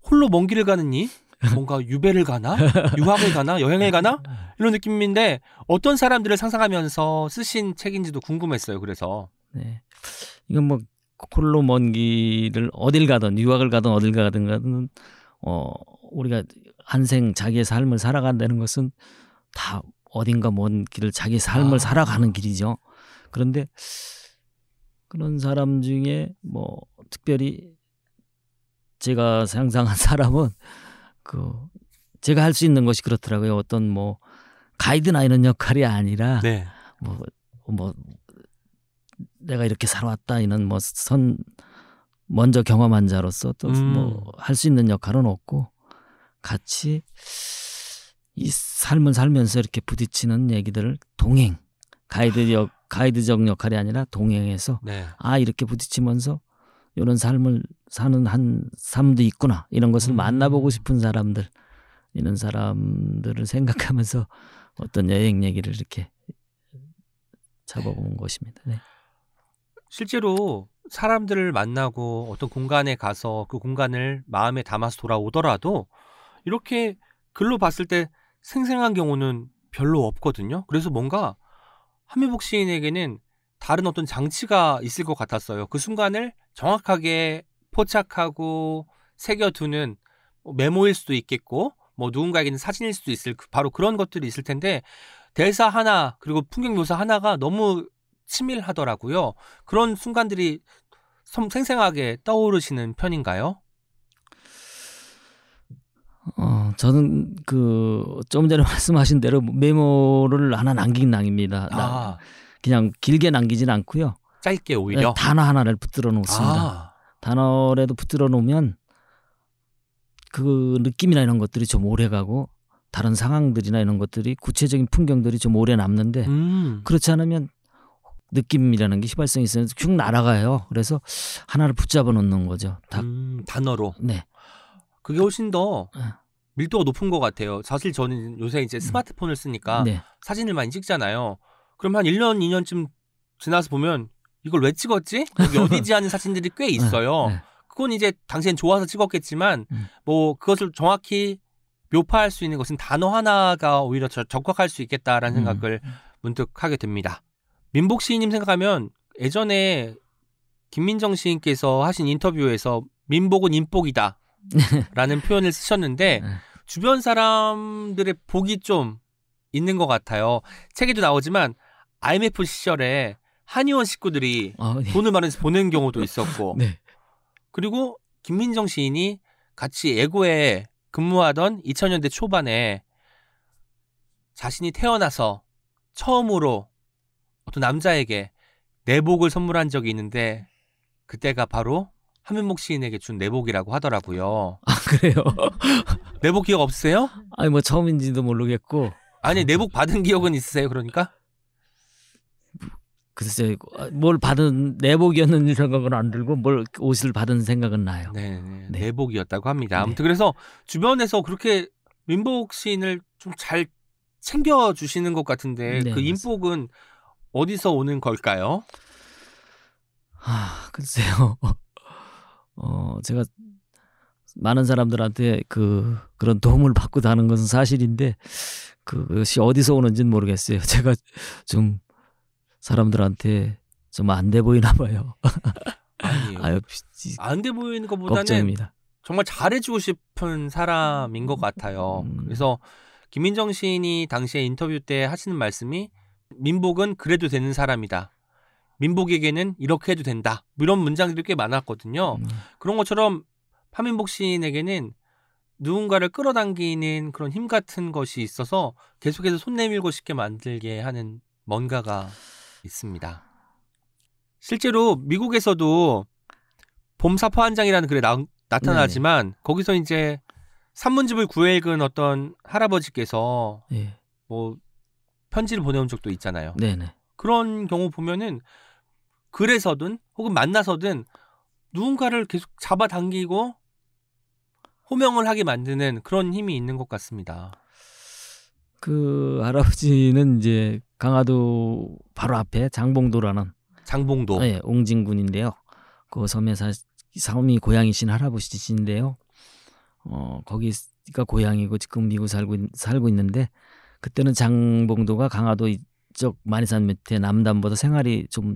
홀로 먼 길을 가는 이? 뭔가 유배를 가나? 유학을 가나? 여행을 가나? 이런 느낌인데 어떤 사람들을 상상하면서 쓰신 책인지도 궁금했어요. 그래서 네, 이건 뭐 홀로 먼 길을 어딜 가든 유학을 가든 어딜 가든 가든 어, 우리가 한생 자기의 삶을 살아간다는 것은 다 어딘가 먼 길을 자기 삶을 아. 살아가는 길이죠. 그런데 그런 사람 중에 뭐 특별히 제가 상상한 사람은 그 제가 할 수 있는 것이 그렇더라고요. 어떤 뭐 가이드나 이런 역할이 아니라 네. 뭐, 뭐 내가 이렇게 살아왔다 이런 뭐 선 먼저 경험한 자로서 또 뭐 할 수 음. 있는 역할은 없고, 같이 이 삶을 살면서 이렇게 부딪히는 얘기들을 동행, 가이드 역, 가이드적 역할이 아니라 동행해서 네. 아 이렇게 부딪히면서 이런 삶을 사는 한 삶도 있구나, 이런 것을 음. 만나보고 싶은 사람들, 이런 사람들을 생각하면서 어떤 여행 얘기를 이렇게 잡아본 네. 것입니다. 네. 실제로 사람들을 만나고 어떤 공간에 가서 그 공간을 마음에 담아서 돌아오더라도 이렇게 글로 봤을 때 생생한 경우는 별로 없거든요. 그래서 뭔가 함민복 시인에게는 다른 어떤 장치가 있을 것 같았어요. 그 순간을 정확하게 포착하고 새겨두는 메모일 수도 있겠고, 뭐 누군가에게는 사진일 수도 있을, 바로 그런 것들이 있을 텐데 대사 하나 그리고 풍경 묘사 하나가 너무 치밀하더라고요. 그런 순간들이 생생하게 떠오르시는 편인가요? 어, 저는 그 좀 전에 말씀하신 대로 메모를 하나 남긴 낭입니다. 아. 그냥 길게 남기진 않고요. 짧게 오히려? 단어 하나를 붙들어 놓습니다. 아. 단어라도 붙들어 놓으면 그 느낌이나 이런 것들이 좀 오래가고, 다른 상황들이나 이런 것들이, 구체적인 풍경들이 좀 오래 남는데 음. 그렇지 않으면 느낌이라는 게 휘발성이 있으면서 쭉 날아가요. 그래서 하나를 붙잡아 놓는 거죠. 다 음, 단어로? 네. 그게 훨씬 더 밀도가 높은 것 같아요. 사실 저는 요새 이제 스마트폰을 쓰니까 네. 사진을 많이 찍잖아요. 그럼 한 일 년, 이 년쯤 지나서 보면 이걸 왜 찍었지? 여기 어디지 하는 사진들이 꽤 있어요. 네. 그건 이제 당시엔 좋아서 찍었겠지만 음. 뭐 그것을 정확히 묘파할 수 있는 것은 단어 하나가 오히려 적확할 수 있겠다라는 음. 생각을 문득 하게 됩니다. 민복 시인님 생각하면 예전에 김민정 시인께서 하신 인터뷰에서 민복은 인복이다, 라는 표현을 쓰셨는데 주변 사람들의 복이 좀 있는 것 같아요. 책에도 나오지만 아이엠에프 시절에 한의원 식구들이 아, 네. 돈을 마련해서 보낸 경우도 있었고 네. 그리고 김민정 시인이 같이 예고에 근무하던 이천 년대 초반에 자신이 태어나서 처음으로 어떤 남자에게 내복을 선물한 적이 있는데 그때가 바로 함민복 시인에게 준 내복이라고 하더라고요. 아 그래요? 내복 기억 없으세요? 아니 뭐 처음인지도 모르겠고 아니 내복 받은 기억은 있으세요? 그러니까? 글쎄요. 뭘 받은 내복이었는 생각은 안 들고 뭘 옷을 받은 생각은 나요. 네네, 네. 내복이었다고 합니다. 아무튼 네. 그래서 주변에서 그렇게 민복 시인을 좀 잘 챙겨주시는 것 같은데 네, 그 인복은 맞습니다. 어디서 오는 걸까요? 아 글쎄요. 어 제가 많은 사람들한테 그 그런 도움을 받고 다는 것은 사실인데 그것이 어디서 오는지는 모르겠어요. 제가 좀 사람들한테 좀 안 돼 보이나 봐요. 아니요. 아유, 안 돼 보이는 것보다는 걱정입니다. 정말 잘해주고 싶은 사람인 것 같아요. 음. 그래서 김민정 시인이 당시에 인터뷰 때 하시는 말씀이 민복은 그래도 되는 사람이다. 민복에게는 이렇게 해도 된다. 이런 문장들이 꽤 많았거든요. 음. 그런 것처럼 함민복 시인에게는 누군가를 끌어당기는 그런 힘 같은 것이 있어서 계속해서 손 내밀고 싶게 만들게 하는 뭔가가 있습니다. 실제로 미국에서도 봄사포 한 장이라는 글에 나, 나타나지만 네. 거기서 이제 산문집을 구해 읽은 어떤 할아버지께서 네. 뭐 편지를 보내온 적도 있잖아요. 네네. 그런 경우 보면은 글에서든 혹은 만나서든 누군가를 계속 잡아당기고 호명을 하게 만드는 그런 힘이 있는 것 같습니다. 그 할아버지는 이제 강화도 바로 앞에 장봉도라는 장봉도 네, 옹진군인데요. 그 섬에 사, 섬이 고향이신 할아버지신데요. 어 거기가 고향이고 지금 미국 살고 살고 있는데 그때는 장봉도가 강화도 이쪽 마니산 밑에 남단보다 생활이 좀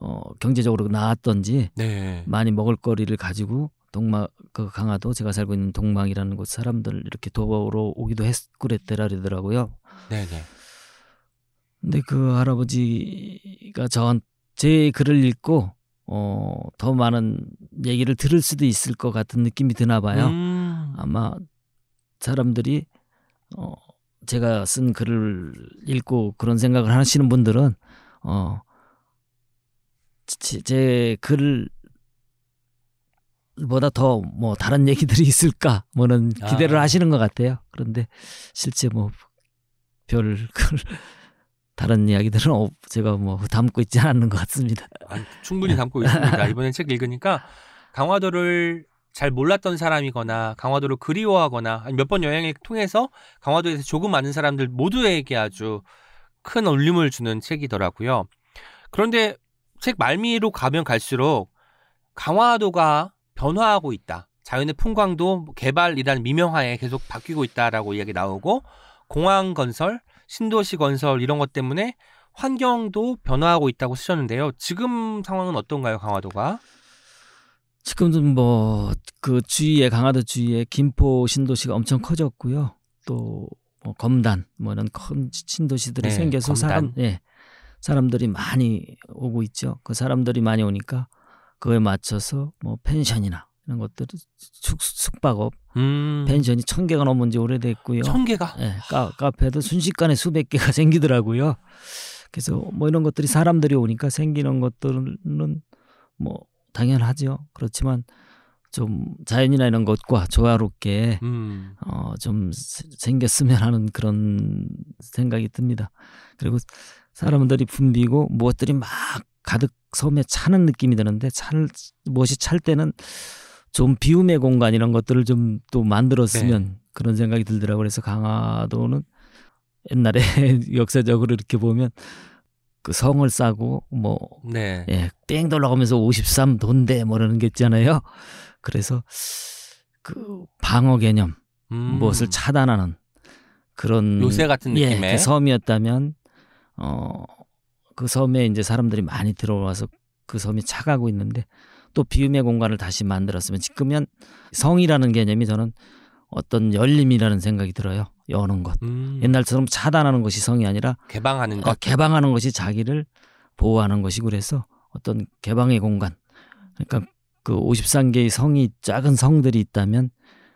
어, 경제적으로 나았던지 네. 많이 먹을거리를 가지고 동막 그 강화도 제가 살고 있는 동막이라는 곳 사람들 이렇게 도로 오기도 했고 그랬더라고요. 네네. 근데 그 할아버지가 전 제 글을 읽고 어, 더 많은 얘기를 들을 수도 있을 것 같은 느낌이 드나 봐요. 음. 아마 사람들이 어, 제가 쓴 글을 읽고 그런 생각을 하시는 분들은 어, 제, 제 글을 보다 더 뭐 다른 얘기들이 있을까 뭐는 기대를 아. 하시는 것 같아요. 그런데 실제 뭐 별 다른 이야기들은 제가 뭐 담고 있지 않는 것 같습니다. 아, 충분히 담고 있습니다. 이번에 책 읽으니까 강화도를 잘 몰랐던 사람이거나 강화도를 그리워하거나 몇 번 여행을 통해서 강화도에서 조금 아는 사람들 모두에게 아주 큰 울림을 주는 책이더라고요. 그런데 책 말미로 가면 갈수록 강화도가 변화하고 있다. 자연의 풍광도 개발이라는 미명하에 계속 바뀌고 있다라고 이야기 나오고 공항 건설, 신도시 건설 이런 것 때문에 환경도 변화하고 있다고 쓰셨는데요. 지금 상황은 어떤가요, 강화도가? 지금도 뭐 그 주위에 강화도 주위에 김포 신도시가 엄청 커졌고요. 또 뭐 검단 뭐 이런 큰 신도시들이 네, 생겨서 검단. 사람, 네, 사람들이 많이 오고 있죠. 그 사람들이 많이 오니까. 그에 맞춰서 뭐 펜션이나 이런 것들 숙, 숙박업 음. 펜션이 천 개가 넘은 지 오래됐고요. 천 개가? 네, 카, 카페도 순식간에 수백 개가 생기더라고요. 그래서 뭐 이런 것들이 사람들이 오니까 생기는 것들은 뭐 당연하죠. 그렇지만 좀 자연이나 이런 것과 조화롭게 음. 어, 좀 생겼으면 하는 그런 생각이 듭니다. 그리고 사람들이 붐비고 무엇들이 막 가득 섬에 차는 느낌이 드는데 찰, 무엇이 찰 때는 좀 비움의 공간 이런 것들을 좀 또 만들었으면 네. 그런 생각이 들더라고요. 그래서 강화도는 옛날에 역사적으로 이렇게 보면 그 성을 싸고 뭐 네. 예, 뺑 돌아가면서 오십삼 도인데 뭐라는 게 있잖아요. 그래서 그 방어 개념 음. 무엇을 차단하는 그런 요새 같은 예, 느낌의 그 섬이었다면 어. 그 섬에 이제 사람들이 많이 들어와서 그 섬이 차가고 있는데 또 비움의 공간을 다시 만들었으면, 지금은 성이라는 개념이 저는 어떤 열림이라는 생각이 들어요. 여는 것. 음. 옛날처럼 차단하는 것이 성이 아니라 개방하는 것. 어, 개방하는 것이 자기를 보호하는 것이고, 그래서 어떤 개방의 공간. 그러니까 그 오십삼 개의 성이, 작은 성들이 있다면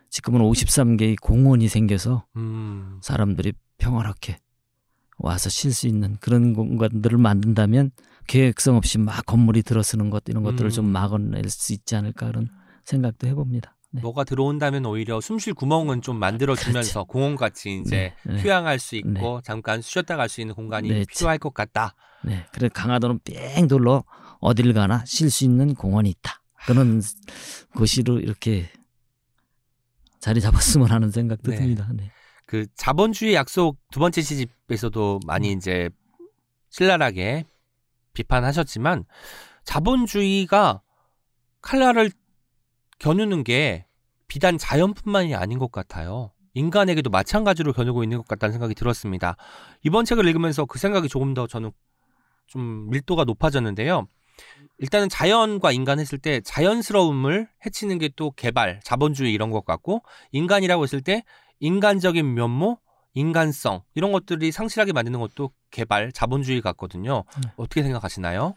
지금은 오십삼 개의 공원이 생겨서 음. 사람들이 평화롭게 와서 쉴 수 있는 그런 공간들을 만든다면 계획성 없이 막 건물이 들어서는 것, 이런 것들을 음. 좀 막아낼 수 있지 않을까, 그런 생각도 해봅니다. 네. 뭐가 들어온다면 오히려 숨쉴 구멍은 좀 만들어주면서 공원같이 이제 네, 네, 휴양할 수 있고 네, 잠깐 쉬었다 갈 수 있는 공간이 네, 필요할 것 같다. 네, 그래서 강화도는 뺑 돌러 어딜 가나 쉴 수 있는 공원이 있다. 그런 곳으로 이렇게 자리 잡았으면 하는 생각도 네, 듭니다. 네. 그 자본주의 약속 두 번째 시집에서도 많이 이제 신랄하게 비판하셨지만, 자본주의가 칼날을 겨누는 게 비단 자연뿐만이 아닌 것 같아요. 인간에게도 마찬가지로 겨누고 있는 것 같다는 생각이 들었습니다. 이번 책을 읽으면서 그 생각이 조금 더 저는 좀 밀도가 높아졌는데요. 일단은 자연과 인간 했을 때 자연스러움을 해치는 게 또 개발, 자본주의 이런 것 같고, 인간이라고 했을 때 인간적인 면모, 인간성 이런 것들이 상실하게 만드는 것도 개발, 자본주의 같거든요. 네. 어떻게 생각하시나요?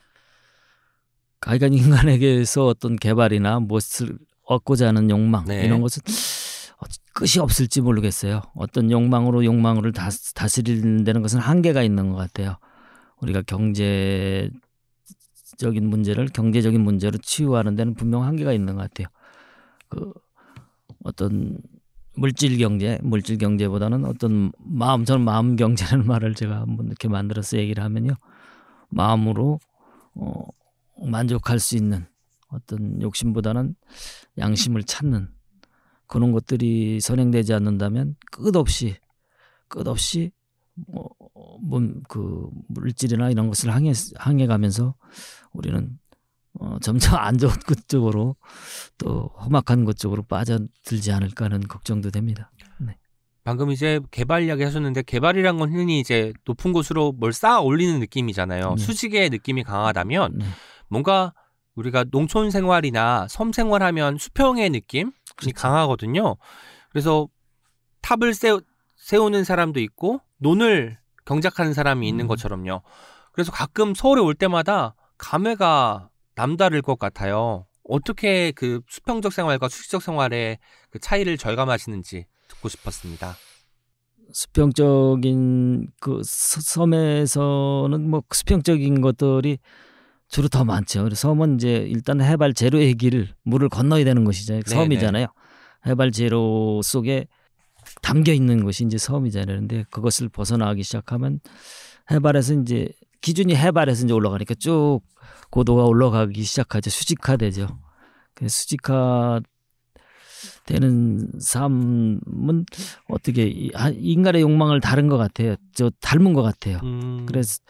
그러니까 인간에게서 어떤 개발이나 무엇을 얻고자 하는 욕망 네, 이런 것은 끝이 없을지 모르겠어요. 어떤 욕망으로 욕망을 다, 다스리는 것은 한계가 있는 것 같아요. 우리가 경제 적인 문제를 경제적인 문제로 치유하는 데는 분명 한계가 있는 것 같아요. 그 어떤 물질 경제, 물질 경제보다는 어떤 마음, 저는 마음 경제라는 말을 제가 한번 이렇게 만들어서 얘기를 하면요, 마음으로 어, 만족할 수 있는 어떤 욕심보다는 양심을 찾는 그런 것들이 선행되지 않는다면 끝없이 끝없이 뭐, 그 물질이나 이런 것을 항해 항해가면서 우리는 어, 점점 안 좋은 것 쪽으로 또 험악한 것 쪽으로 빠져들지 않을까 하는 걱정도 됩니다. 네. 방금 이제 개발 이야기 하셨는데, 개발이란 건 흔히 이제 높은 곳으로 뭘 쌓아 올리는 느낌이잖아요. 네. 수직의 느낌이 강하다면 네, 뭔가 우리가 농촌 생활이나 섬 생활하면 수평의 느낌이 그렇죠, 강하거든요. 그래서 탑을 세우, 세우는 사람도 있고 논을 경작하는 사람이 있는 음. 것처럼요. 그래서 가끔 서울에 올 때마다 감회가 남다를 것 같아요. 어떻게 그 수평적 생활과 수직적 생활의 그 차이를 절감하시는지 듣고 싶었습니다. 수평적인 그 섬에서는 뭐 수평적인 것들이 주로 더 많죠. 그래서 섬은 이제 일단 해발 제로의 길을, 물을 건너야 되는 것이잖아요. 네네. 섬이잖아요. 해발 제로 속에 담겨 있는 것이 이제 섬이잖아요. 그런데 그것을 벗어나기 시작하면 해발에서 이제 기준이 해발에서 이제 올라가니까 쭉 고도가 올라가기 시작하죠. 수직화되죠. 그래서 수직화되는 삶은 어떻게 인간의 욕망을 다른 것 같아요. 저 닮은 것 같아요. 음. 그래서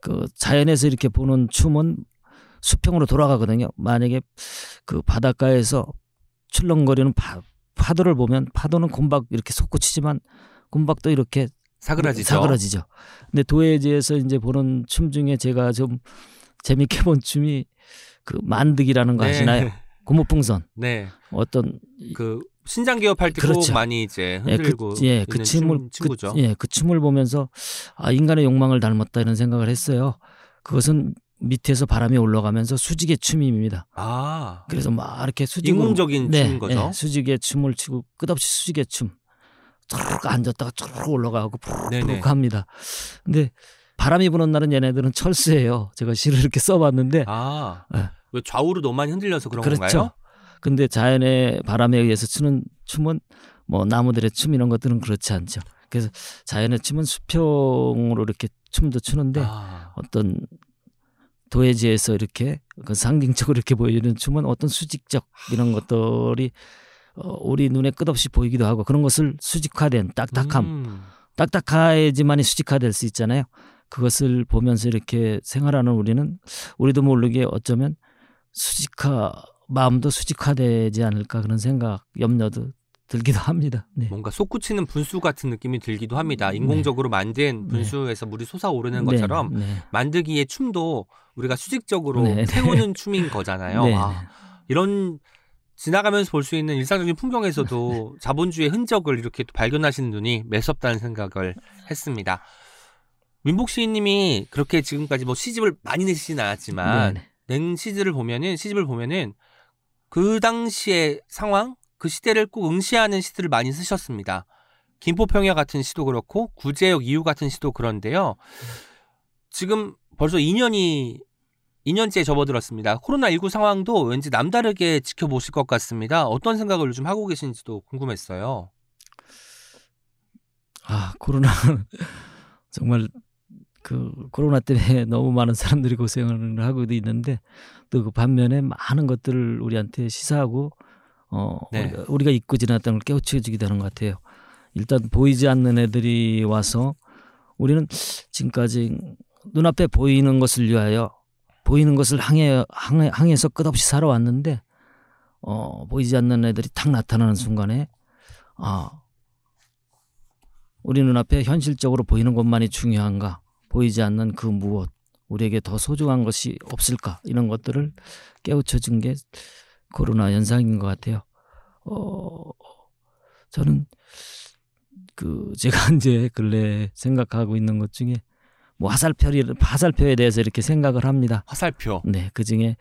그 자연에서 이렇게 보는 춤은 수평으로 돌아가거든요. 만약에 그 바닷가에서 출렁거리는 파, 파도를 보면 파도는 곰박 이렇게 솟구치지만 곰박도 이렇게 사그라지죠. 사그라지죠. 근데 도해지에서 이제 보는 춤 중에 제가 좀 재밌게 본 춤이 그 만득이라는 거 네, 아시나요? 고무풍선. 네. 어떤 그 신장 개업할 때 그렇죠, 많이 이제 흔들고 예, 그, 예, 그 춤을 그, 예, 그 춤을 보면서 아, 인간의 욕망을 닮았다 이런 생각을 했어요. 그것은 밑에서 바람이 올라가면서 수직의 춤입니다. 아. 그래서 막 이렇게 수직으로 인공적인 네, 춤인 거죠. 예, 수직의 춤을 추고 끝없이 수직의 춤. 쭉 앉았다가 쭉 올라가고 푹푹 합니다. 근데 바람이 부는 날은 얘네들은 철수예요. 제가 시를 이렇게 써봤는데 아, 네, 왜 좌우로 너무 많이 흔들려서 그런 그렇죠, 건가요? 근데 자연의 바람에 의해서 추는 춤은 뭐 나무들의 춤 이런 것들은 그렇지 않죠. 그래서 자연의 춤은 수평으로 이렇게 춤도 추는데 아, 어떤 도해지에서 이렇게 그 상징적으로 이렇게 보이는 춤은 어떤 수직적 이런 것들이 우리 눈에 끝없이 보이기도 하고, 그런 것을 수직화된 딱딱함, 음. 딱딱해지만이 수직화될 수 있잖아요. 그것을 보면서 이렇게 생활하는 우리는 우리도 모르게 어쩌면 수직화, 마음도 수직화되지 않을까 그런 생각, 염려도 들기도 합니다. 네. 뭔가 솟구치는 분수 같은 느낌이 들기도 합니다. 인공적으로 네. 만든 분수에서 네. 물이 솟아오르는 네. 것처럼 네. 만들기의 춤도 우리가 수직적으로 네. 세우는 네. 춤인 거잖아요. 네. 아, 이런 지나가면서 볼 수 있는 일상적인 풍경에서도 자본주의의 흔적을 이렇게 또 발견하시는 눈이 매섭다는 생각을 했습니다. 민복 시인님이 그렇게 지금까지 뭐 시집을 많이 내시진 않았지만 네. 낸 시집을 보면은 시집을 보면은 그 당시의 상황, 그 시대를 꼭 응시하는 시들을 많이 쓰셨습니다. 김포평야 같은 시도 그렇고 구제역 이후 같은 시도 그런데요. 지금 벌써 이 년이 이 년째 접어들었습니다. 코로나십구 상황도 왠지 남다르게 지켜보실 것 같습니다. 어떤 생각을 요즘 하고 계신지도 궁금했어요. 아, 코로나 정말 그 코로나 때문에 너무 많은 사람들이 고생을 하고 있는데 또 그 반면에 많은 것들을 우리한테 시사하고 어, 네. 우리가, 우리가 잊고 지났던 걸 깨우쳐지기도 하는 것 같아요. 일단 보이지 않는 애들이 와서 우리는 지금까지 눈앞에 보이는 것을 위하여 보이는 것을 항해, 항해, 항해서 끝없이 살아왔는데 어, 보이지 않는 애들이 탁 나타나는 순간에 아, 우리 눈앞에 현실적으로 보이는 것만이 중요한가, 보이지 않는 그 무엇, 우리에게 더 소중한 것이 없을까, 이런 것들을 깨우쳐준 게 코로나 현상인 것 같아요. 어, 저는 그 제가 이제 근래 생각하고 있는 것 중에 뭐 화살표에, 화살표에 대해서 이렇게 생각을 합니다. 화살표. 네, 그 중에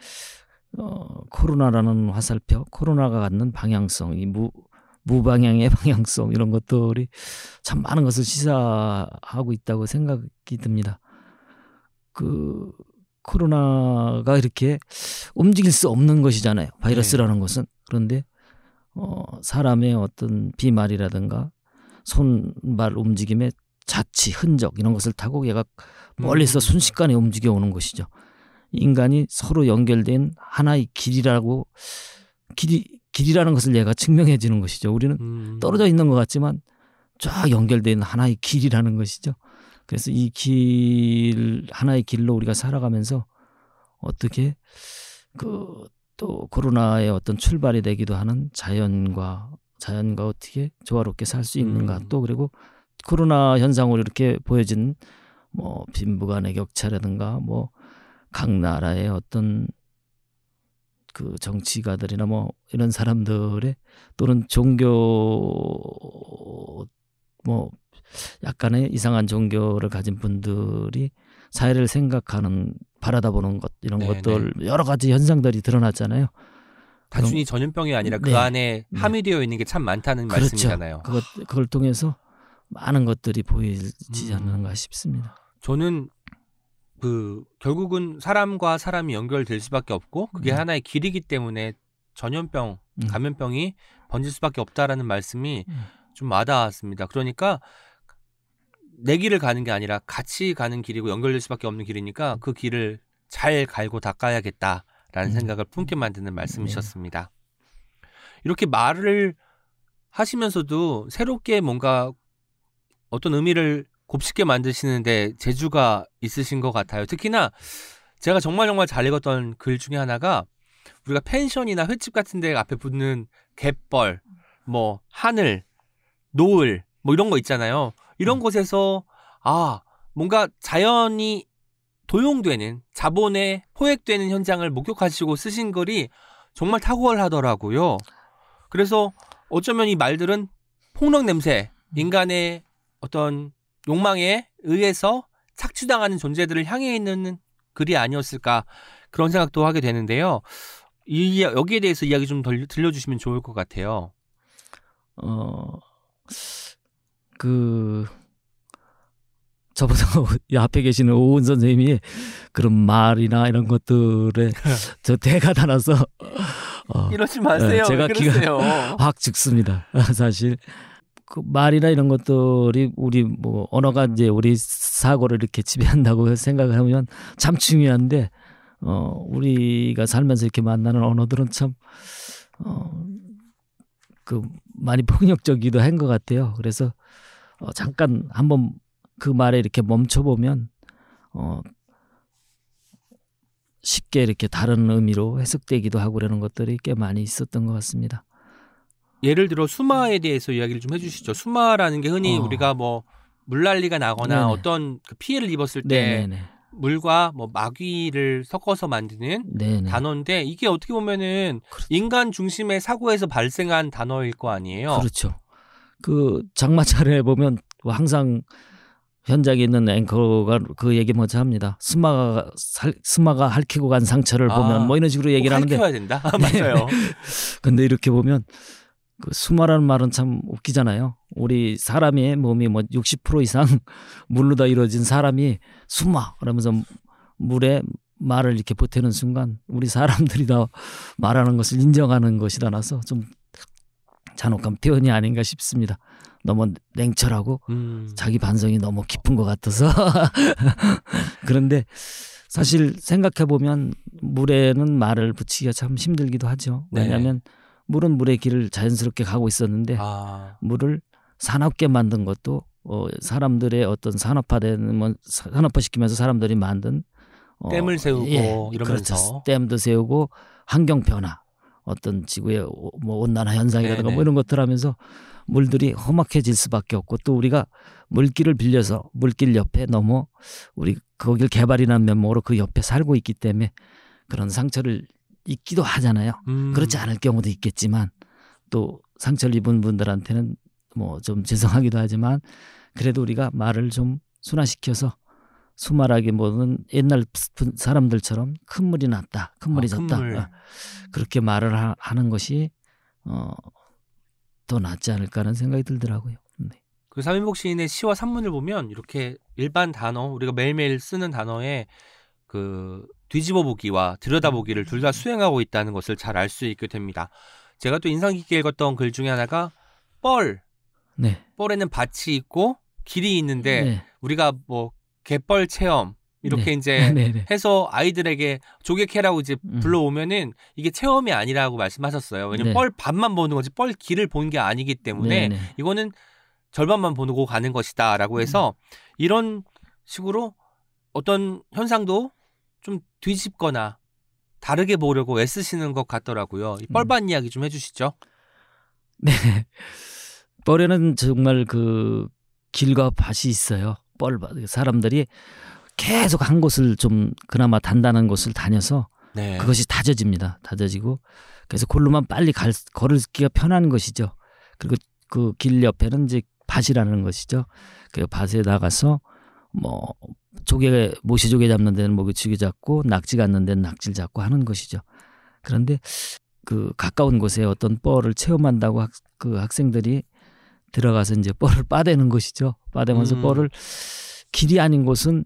어, 코로나라는 화살표, 코로나가 갖는 방향성, 이 무, 무방향의 방향성 이런 것들이 참 많은 것을 시사하고 있다고 생각이 듭니다. 그 코로나가 이렇게 움직일 수 없는 것이잖아요. 바이러스라는 네. 것은. 그런데 어, 사람의 어떤 비말이라든가 손발 움직임의 자취, 흔적 이런 것을 타고 얘가 멀리서 순식간에 움직여 오는 것이죠. 인간이 서로 연결된 하나의 길이라고 길이, 길이라는 것을 얘가 증명해 주는 것이죠. 우리는 음. 떨어져 있는 것 같지만 쫙 연결된 하나의 길이라는 것이죠. 그래서 이 길, 하나의 길로 우리가 살아가면서 어떻게 그 또 코로나의 어떤 출발이 되기도 하는 자연과 자연과 어떻게 조화롭게 살 수 있는가. 음. 또 그리고 코로나 현상으로 이렇게 보여진 뭐 빈부간의 격차라든가 뭐 각 나라의 어떤 그 정치가들이나 뭐 이런 사람들의 또는 종교 뭐 약간의 이상한 종교를 가진 분들이 사회를 생각하는 바라다보는 것 이런 네네. 것들 여러 가지 현상들이 드러났잖아요. 단순히 그럼, 전염병이 아니라 그 네, 안에 함유되어 네. 있는 게 참 많다는 그렇죠. 말씀이잖아요. 그것, 그걸 통해서 많은 것들이 보이지 않는가 음. 싶습니다. 저는 그 결국은 사람과 사람이 연결될 수밖에 없고 그게 음. 하나의 길이기 때문에 전염병, 음. 감염병이 번질 수밖에 없다라는 말씀이 음. 좀 와닿았습니다. 그러니까 내 길을 가는 게 아니라 같이 가는 길이고 연결될 수밖에 없는 길이니까 그 길을 잘 갈고 닦아야겠다라는 음. 생각을 품게 만드는 말씀이셨습니다. 네. 이렇게 말을 하시면서도 새롭게 뭔가 어떤 의미를 곱씹게 만드시는데 재주가 있으신 것 같아요. 특히나 제가 정말 정말 잘 읽었던 글 중에 하나가 우리가 펜션이나 횟집 같은 데 앞에 붙는 갯벌, 뭐 하늘, 노을 뭐 이런 거 있잖아요. 이런 음. 곳에서 아 뭔가 자연이 도용되는 자본에 포획되는 현장을 목격하시고 쓰신 글이 정말 탁월하더라고요. 그래서 어쩌면 이 말들은 폭력 냄새, 인간의 어떤 욕망에 의해서 착취당하는 존재들을 향해 있는 글이 아니었을까 그런 생각도 하게 되는데요. 이, 여기에 대해서 이야기 좀 들려주시면 좋을 것 같아요. 어... 그 저보다 앞에 계시는 오은 선생님이 그런 말이나 이런 것들에 저 대가 달아서 어, 이러지 마세요. 제가 기가 확 죽습니다. 사실 그 말이나 이런 것들이 우리 뭐 언어가 이제 우리 사고를 이렇게 지배한다고 생각을 하면 참 중요한데 어, 우리가 살면서 이렇게 만나는 언어들은 참 어, 그 많이 폭력적이기도 한 것 같아요. 그래서 어, 잠깐 한번 그 말에 이렇게 멈춰보면 어, 쉽게 이렇게 다른 의미로 해석되기도 하고 그러는 것들이 꽤 많이 있었던 것 같습니다. 예를 들어 수마에 대해서 이야기를 좀 해주시죠. 수마라는 게 흔히 어. 우리가 뭐 물난리가 나거나 네네. 어떤 그 피해를 입었을 때 네네. 물과 뭐 마귀를 섞어서 만드는 네네. 단어인데 이게 어떻게 보면은 그렇죠. 인간 중심의 사고에서 발생한 단어일 거 아니에요. 그렇죠. 그 장마철에 보면 항상 현장에 있는 앵커가 그 얘기 먼저 합니다. 스마가 살, 스마가 핥히고 간 상처를 아, 보면 뭐 이런 식으로 얘기를 하는데 핥혀야 된다. 맞아요. 근데 이렇게 보면 그 수마라는 말은 참 웃기잖아요. 우리 사람의 몸이 뭐 육십 퍼센트 이상 물로 다 이루어진 사람이 수마 그러면서 물에 말을 이렇게 보태는 순간 우리 사람들이 다 말하는 것을 인정하는 것이라서 좀 잔혹한 표현이 아닌가 싶습니다. 너무 냉철하고 음. 자기 반성이 너무 깊은 것 같아서 그런데 사실 생각해보면 물에는 말을 붙이기가 참 힘들기도 하죠. 왜냐하면 네. 물은 물의 길을 자연스럽게 가고 있었는데 아. 물을 산업게 만든 것도 어, 사람들의 어떤 산업화되는 산업화시키면서 사람들이 만든 어, 댐을 세우고 예, 이러면서 그렇죠. 댐도 세우고 환경 변화 어떤 지구의 뭐 온난화 현상이라든가 네네. 뭐 이런 것들 하면서 물들이 험악해질 수밖에 없고 또 우리가 물길을 빌려서 물길 옆에 넘어 우리 거길 개발이라는 면모로 그 옆에 살고 있기 때문에 그런 상처를 있기도 하잖아요. 음. 그렇지 않을 경우도 있겠지만 또 상처를 입은 분들한테는 뭐 좀 죄송하기도 하지만 그래도 우리가 말을 좀 순화시켜서 수말하기보다는 옛날 사람들처럼 큰 물이 났다, 큰 물이 졌다 아, 물. 그렇게 말을 하, 하는 것이 어, 더 낫지 않을까라는 생각이 들더라고요. 네. 그 함민복 시인의 시와 산문을 보면 이렇게 일반 단어 우리가 매일매일 쓰는 단어에 그 뒤집어보기와 들여다보기를 둘 다 수행하고 있다는 것을 잘 알 수 있게 됩니다. 제가 또 인상 깊게 읽었던 글 중에 하나가 뻘. 네. 뻘에는 밭이 있고 길이 있는데 네. 우리가 뭐 갯벌 체험 이렇게 네. 이제 네, 네. 해서 아이들에게 조개캐라고 이제 음. 불러오면은 이게 체험이 아니라고 말씀하셨어요. 왜냐면 네. 뻘 밭만 보는 거지 뻘 길을 보는 게 아니기 때문에 네, 네. 이거는 절반만 보고 가는 것이다라고 해서 음. 이런 식으로 어떤 현상도 좀 뒤집거나 다르게 보려고 애쓰시는 것 같더라고요. 이 뻘밭 음. 이야기 좀 해주시죠. 네, 뻘에는 정말 그 길과 밭이 있어요. 뻘밭 사람들이 계속 한 곳을 좀 그나마 단단한 곳을 다녀서 네. 그것이 다져집니다. 다져지고 그래서 골로만 빨리 갈, 걸을기가 편한 것이죠. 그리고 그 길 옆에는 이제 밭이라는 것이죠. 그 밭에 나가서 뭐 조개 모시조개 잡는 데는 모기조개 잡고 낙지 갖는 데는 낙지를 잡고 하는 것이죠. 그런데 그 가까운 곳에 어떤 뻘을 체험한다고 학, 그 학생들이 들어가서 이제 뻘을 빠대는 것이죠. 빠대면서 음. 뻘을 길이 아닌 곳은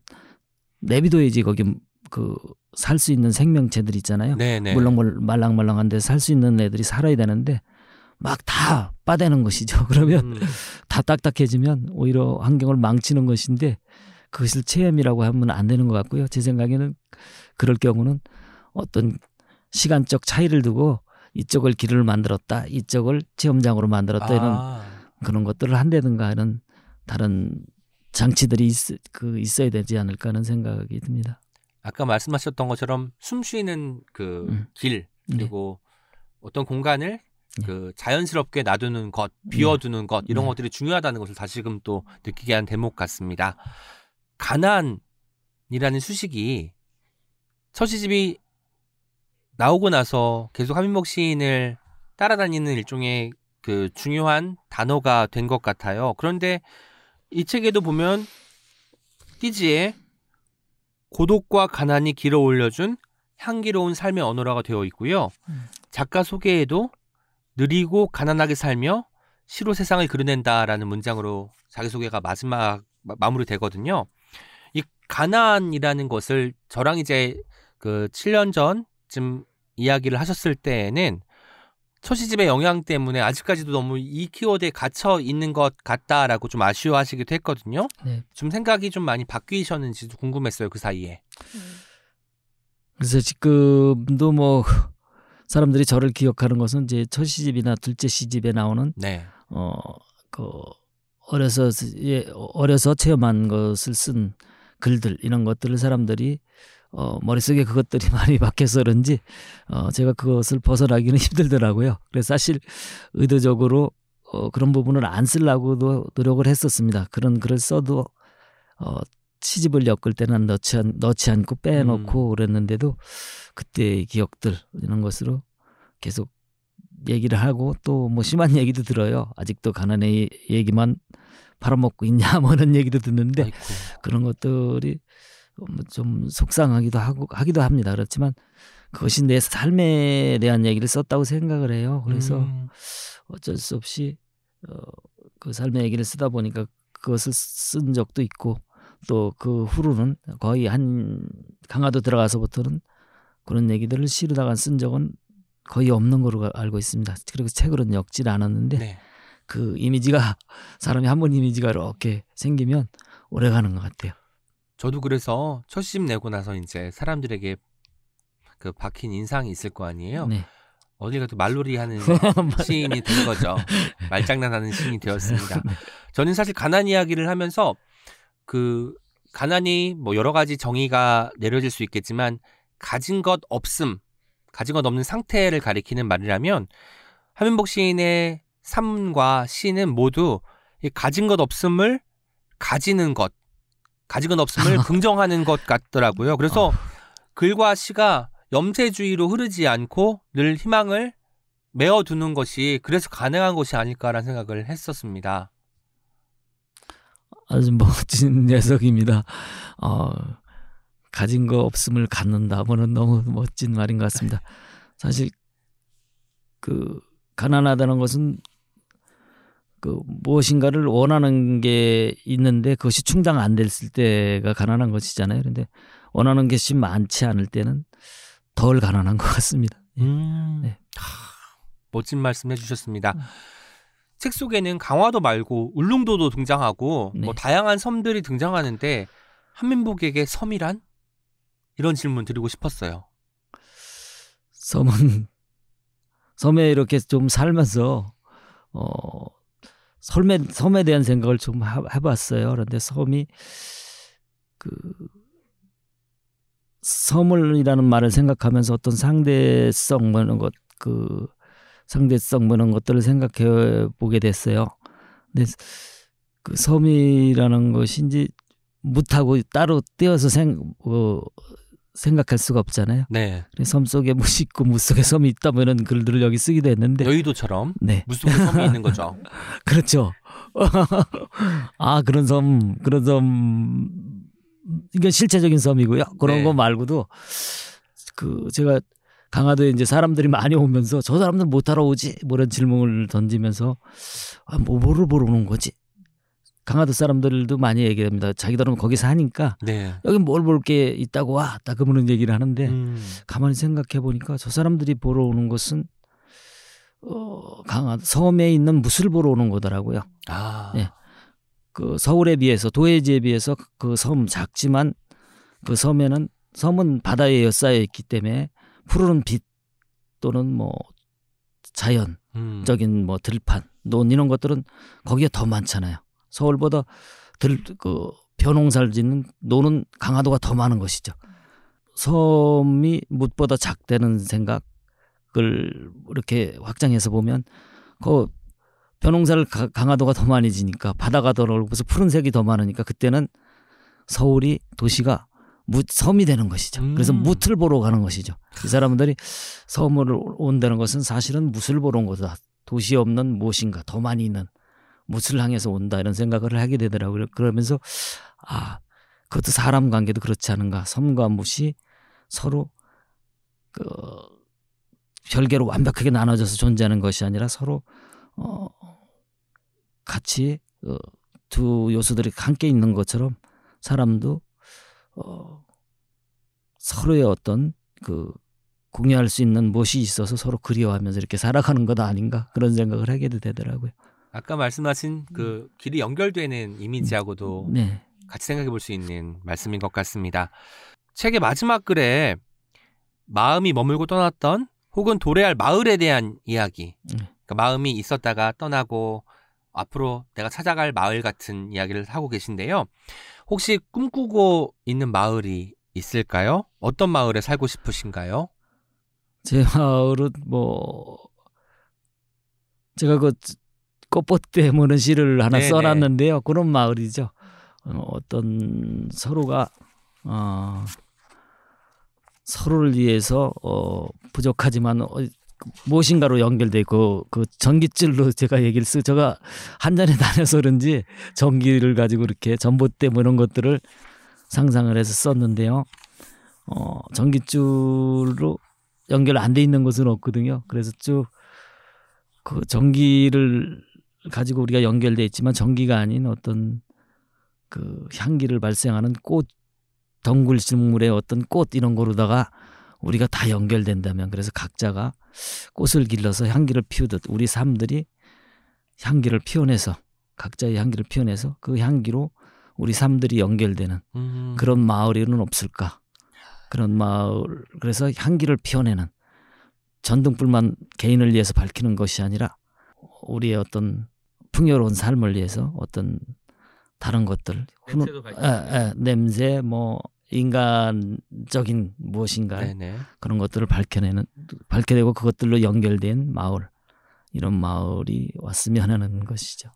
내비둬야지 거기 그 살 수 있는 생명체들 있잖아요. 네네. 물론 말랑말랑한 데 살 수 있는 애들이 살아야 되는데 막 다 빠대는 것이죠. 그러면 음. 다 딱딱해지면 오히려 환경을 망치는 것인데 그것을 체험이라고 하면 안 되는 것 같고요. 제 생각에는 그럴 경우는 어떤 시간적 차이를 두고 이쪽을 길을 만들었다, 이쪽을 체험장으로 만들었다 아. 이런 그런 것들을 한다든가 하는 다른 장치들이 있, 그 있어야 되지 않을까 하는 생각이 듭니다. 아까 말씀하셨던 것처럼 숨 쉬는 그 음. 길 그리고 네. 어떤 공간을 네. 그 자연스럽게 놔두는 것, 비워두는 네. 것 이런 네. 것들이 중요하다는 것을 다시금 또 느끼게 한 대목 같습니다. 가난이라는 수식이 첫 시집이 나오고 나서 계속 함민복 시인을 따라다니는 일종의 그 중요한 단어가 된 것 같아요. 그런데 이 책에도 보면 띠지에 고독과 가난이 길어 올려준 향기로운 삶의 언어라가 되어 있고요. 작가 소개에도 느리고 가난하게 살며 시로 세상을 그려낸다라는 문장으로 자기소개가 마지막 마무리되거든요. 이 가난이라는 것을 저랑 이제 그 칠 년 전쯤 이야기를 하셨을 때에는 첫 시집의 영향 때문에 아직까지도 너무 이 키워드에 갇혀 있는 것 같다라고 좀 아쉬워하시기도 했거든요. 네. 좀 생각이 좀 많이 바뀌셨는지도 궁금했어요. 그 사이에. 그래서 지금도 뭐 사람들이 저를 기억하는 것은 이제 첫 시집이나 둘째 시집에 나오는 네. 어, 그 어려서 어려서 체험한 것을 쓴 글들 이런 것들을 사람들이 어, 머릿속에 그것들이 많이 박혀서 그런지 어, 제가 그것을 벗어나기는 힘들더라고요. 그래서 사실 의도적으로 어, 그런 부분을 안 쓰려고도 노력을 했었습니다. 그런 글을 써도 어, 시집을 엮을 때는 넣지, 않, 넣지 않고 빼놓고 음. 그랬는데도 그때의 기억들 이런 것으로 계속 얘기를 하고 또 뭐 심한 얘기도 들어요. 아직도 가난의 얘기만 팔아먹고 있냐 뭐 이런 얘기도 듣는데 아이쿠. 그런 것들이 좀 속상하기도 하고 하기도 합니다. 그렇지만 그것이 내 삶에 대한 얘기를 썼다고 생각을 해요. 그래서 음. 어쩔 수 없이 어, 그 삶의 얘기를 쓰다 보니까 그것을 쓴 적도 있고 또 그 후로는 거의 한 강화도 들어가서부터는 그런 얘기들을 시로다가 쓴 적은 거의 없는 거로 알고 있습니다. 그리고 책으로는 엮질 않았는데 네. 그 이미지가 사람이 한 번 이미지가 이렇게 생기면 오래가는 것 같아요. 저도 그래서 첫 시집 내고 나서 이제 사람들에게 그 박힌 인상이 있을 거 아니에요. 네. 어딜 가도 말놀이하는 시인이 된 거죠. 말장난하는 시인이 되었습니다. 저는 사실 가난 이야기를 하면서 그 가난이 뭐 여러 가지 정의가 내려질 수 있겠지만 가진 것 없음, 가진 것 없는 상태를 가리키는 말이라면 함민복 시인의 삶과 시는 모두 이 가진 것 없음을 가지는 것, 가진 것 없음을 긍정하는 것 같더라고요. 그래서 어. 글과 시가 염세주의로 흐르지 않고 늘 희망을 메어두는 것이 그래서 가능한 것이 아닐까라는 생각을 했었습니다. 아주 멋진 녀석입니다. 어, 가진 거 없음을 갖는다. 뭐는 너무 멋진 말인 것 같습니다. 사실 그 가난하다는 것은 그 무엇인가를 원하는 게 있는데 그것이 충당 안 됐을 때가 가난한 것이잖아요. 그런데 원하는 것이 많지 않을 때는 덜 가난한 것 같습니다. 음, 네. 하, 멋진 말씀 해주셨습니다. 음. 책 속에는 강화도 말고 울릉도도 등장하고 네. 뭐 다양한 섬들이 등장하는데 함민복에게 섬이란? 이런 질문 드리고 싶었어요. 섬은 섬에 이렇게 좀 살면서 어, 섬에, 섬에 대한 생각을 좀 해봤어요. 그런데 섬이 그 섬을이라는 말을 생각하면서 어떤 상대성 뭐 이런 것 그 상대성 뭐 이런 것들을 생각해 보게 됐어요. 근데 그 섬이라는 것인지 못하고 따로 떼어서 생, 어, 생각할 수가 없잖아요. 네. 섬 속에 mus 있고 무 속에 섬이 있다 뭐 이런 글들을 여기 쓰기도 했는데 여의도처럼 네. 무 속에 섬이 있는 거죠. 그렇죠. 아 그런 섬 그런 섬 이건 실체적인 섬이고요. 그런 네. 거 말고도 그 제가 강화도에 이제 사람들이 많이 오면서 저 사람들 뭐 타러 오지? 뭐 이런 질문을 던지면서 아, 뭐, 뭐를 보러 오는 거지? 강화도 사람들도 많이 얘기합니다. 자기들은 거기 사니까 네. 여기 뭘 볼 게 있다고 와. 딱 그러는 얘기를 하는데 음. 가만히 생각해 보니까 저 사람들이 보러 오는 것은 어, 강화도 섬에 있는 무술 보러 오는 거더라고요. 아. 네. 그 서울에 비해서 도해지에 비해서 그 섬 작지만 그 섬에는 섬은 바다에 엿싸여 있기 때문에 푸르른 빛 또는 뭐 자연적인 뭐 들판 논 이런 것들은 거기에 더 많잖아요. 서울보다 들, 그 벼농사를 짓는 논은 강화도가 더 많은 것이죠. 섬이 뭇보다 작다는 생각을 이렇게 확장해서 보면 그 벼농사를 가, 강화도가 더 많이 지니까 바다가 더 넓어서 푸른색이 더 많으니까 그때는 서울이 도시가 무, 섬이 되는 것이죠. 그래서 음. 무틀 보러 가는 것이죠. 이 사람들이 섬을 온다는 것은 사실은 무술 보러 온 거다. 도시 없는 무엇인가 더 많이 있는 무술 향해서 온다 이런 생각을 하게 되더라고요. 그러면서 아 그것도 사람 관계도 그렇지 않은가. 섬과 무시 서로 그 별개로 완벽하게 나눠져서 존재하는 것이 아니라 서로 어, 같이 어, 두 요소들이 함께 있는 것처럼 사람도 어, 서로의 어떤 그 공유할 수 있는 무엇이 있어서 서로 그리워하면서 이렇게 살아가는 것 아닌가 그런 생각을 하게 되더라고요. 아까 말씀하신 그 길이 연결되는 이미지하고도 네. 같이 생각해 볼 수 있는 말씀인 것 같습니다. 책의 마지막 글에 마음이 머물고 떠났던 혹은 도래할 마을에 대한 이야기 네. 그러니까 마음이 있었다가 떠나고 앞으로 내가 찾아갈 마을 같은 이야기를 하고 계신데요. 혹시 꿈꾸고 있는 마을이 있을까요? 어떤 마을에 살고 싶으신가요? 제 마을은 뭐 제가 그 꽃봇대 무는 시를 하나 네네. 써놨는데요. 그런 마을이죠. 어떤 서로가 어, 서로를 위해서 어, 부족하지만 어, 무엇인가로 연결돼 있고 그 전깃줄로 제가 얘기를 쓰 제가 한 잔에 다녀서 그런지 전기를 가지고 이렇게 전봇대 뭐 이런 것들을 상상을 해서 썼는데요. 어, 전깃줄로 연결 안 돼 있는 것은 없거든요. 그래서 쭉 그 전기를 가지고 우리가 연결돼 있지만 전기가 아닌 어떤 그 향기를 발생하는 꽃 덩굴식물의 어떤 꽃 이런 거로다가 우리가 다 연결된다면 그래서 각자가 꽃을 길러서 향기를 피우듯 우리 삶들이 향기를 피워내서 각자의 향기를 피워내서 그 향기로 우리 삶들이 연결되는 음. 그런 마을에는 없을까. 그런 마을 그래서 향기를 피워내는 전등불만 개인을 위해서 밝히는 것이 아니라 우리의 어떤 풍요로운 삶을 위해서 어떤 다른 것들 훈... 에, 에, 냄새 뭐 인간적인 무엇인가 네네. 그런 것들을 밝혀내는 밝혀내고 그것들로 연결된 마을 이런 마을이 왔으면 하는 것이죠.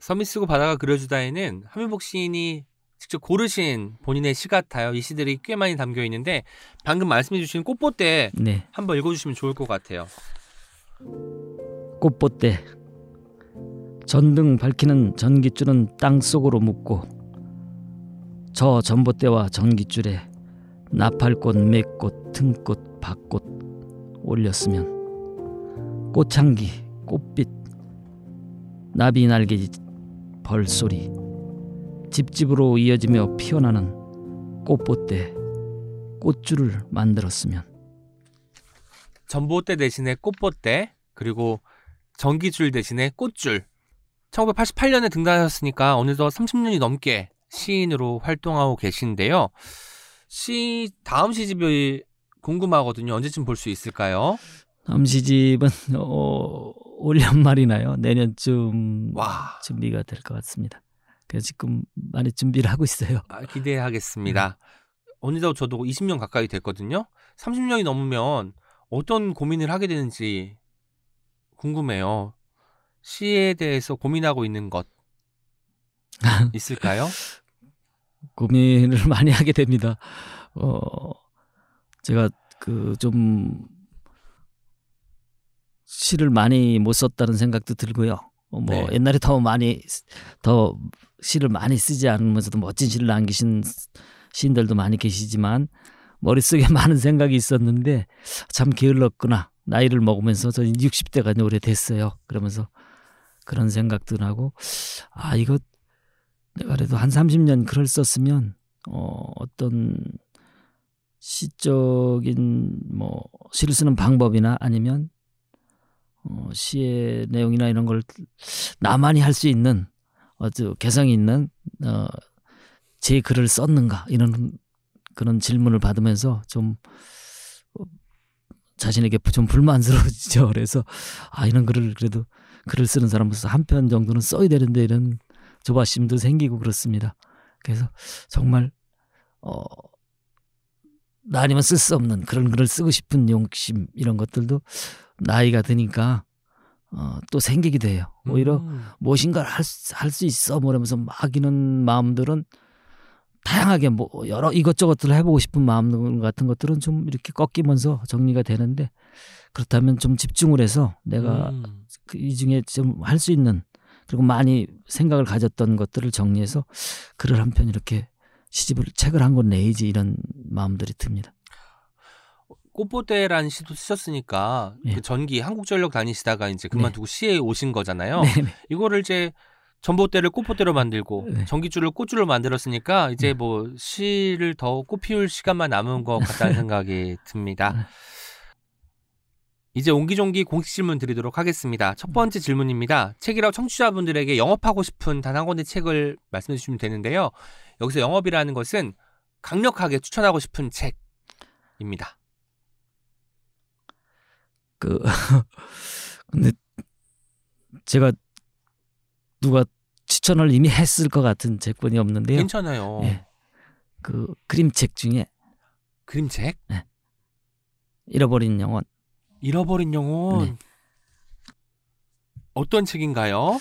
섬이 쓰고 바다가 그려주다에는 함민복 시인이 직접 고르신 본인의 시 같아요. 이 시들이 꽤 많이 담겨 있는데 방금 말씀해 주신 꽃봇대 네. 한번 읽어주시면 좋을 것 같아요. 꽃봇대 전등 밝히는 전깃줄은 땅속으로 묻고 저 전봇대와 전깃줄에 나팔꽃, 매꽃, 등꽃, 밭꽃 올렸으면 꽃향기, 꽃빛, 나비 날개, 벌소리 집집으로 이어지며 피어나는 꽃봇대, 꽃줄을 만들었으면 전봇대 대신에 꽃봇대 그리고 전기줄 대신에 꽃줄 천구백팔십팔 년에 등단하셨으니까 어느덧 삼십 년이 넘게 시인으로 활동하고 계신데요. 시 다음 시집이 궁금하거든요. 언제쯤 볼 수 있을까요? 다음 시집은 어, 올 연말이나요? 내년쯤 와. 준비가 될 것 같습니다. 그래서 지금 많이 준비를 하고 있어요. 아, 기대하겠습니다. 어느덧 저도 이십 년 가까이 됐거든요. 삼십 년이 넘으면 어떤 고민을 하게 되는지 궁금해요. 시에 대해서 고민하고 있는 것 있을까요? 고민을 많이 하게 됩니다. 어, 제가 그 좀 시를 많이 못 썼다는 생각도 들고요. 뭐 네. 옛날에 더 많이 더 시를 많이 쓰지 않으면서도 멋진 시를 남기신 시인들도 많이 계시지만 머릿속에 많은 생각이 있었는데 참 게을렀구나. 나이를 먹으면서 저는 육십 대가 오래됐어요. 그러면서 그런 생각도 나고 아 이거 내가 그래도 한 삼십 년 글을 썼으면 어, 어떤 시적인 뭐 시를 쓰는 방법이나 아니면 어, 시의 내용이나 이런 걸 나만이 할 수 있는 아주 개성이 있는 어, 제 글을 썼는가 이런 그런 질문을 받으면서 좀 자신에게 좀 불만스러워지죠. 그래서 아 이런 글을 그래도 글을 쓰는 사람으로서 한 편 정도는 써야 되는데 이런 조바심도 생기고 그렇습니다. 그래서 정말 어, 나 아니면 쓸 수 없는 그런 글을 쓰고 싶은 욕심 이런 것들도 나이가 드니까 어, 또 생기기도 해요. 오히려 음. 무엇인가를 할 수 있어 뭐라면서 막이는 마음들은 다양하게 뭐 여러 이것저것들을 해보고 싶은 마음 같은 것들은 좀 이렇게 꺾이면서 정리가 되는데 그렇다면 좀 집중을 해서 내가 음. 이 중에 좀 할 수 있는 그리고 많이 생각을 가졌던 것들을 정리해서 글을 한 편 이렇게 시집을 책을 한 권 내야지 이런 마음들이 듭니다. 꽃보대라는 시도 쓰셨으니까 네. 그 전기 한국전력 다니시다가 이제 그만두고 네. 시에 오신 거잖아요. 네네. 이거를 이제 전봇대를 꽃봇대로 만들고 네. 전기줄을 꽃줄로 만들었으니까 이제 네. 뭐 시를 더 꽃피울 시간만 남은 것 같다는 생각이 듭니다. 이제 옹기종기 공식 질문 드리도록 하겠습니다. 첫 번째 질문입니다. 책이라고 청취자분들에게 영업하고 싶은 단 한 권의 책을 말씀해 주시면 되는데요. 여기서 영업이라는 것은 강력하게 추천하고 싶은 책입니다. 그 근데 제가 누가 추천을 이미 했을 것 같은 책권이 없는데요. 괜찮아요. 예. 그 그림책 중에 그림책? 네. 잃어버린 영혼. 잃어버린 영혼. 네. 어떤 책인가요?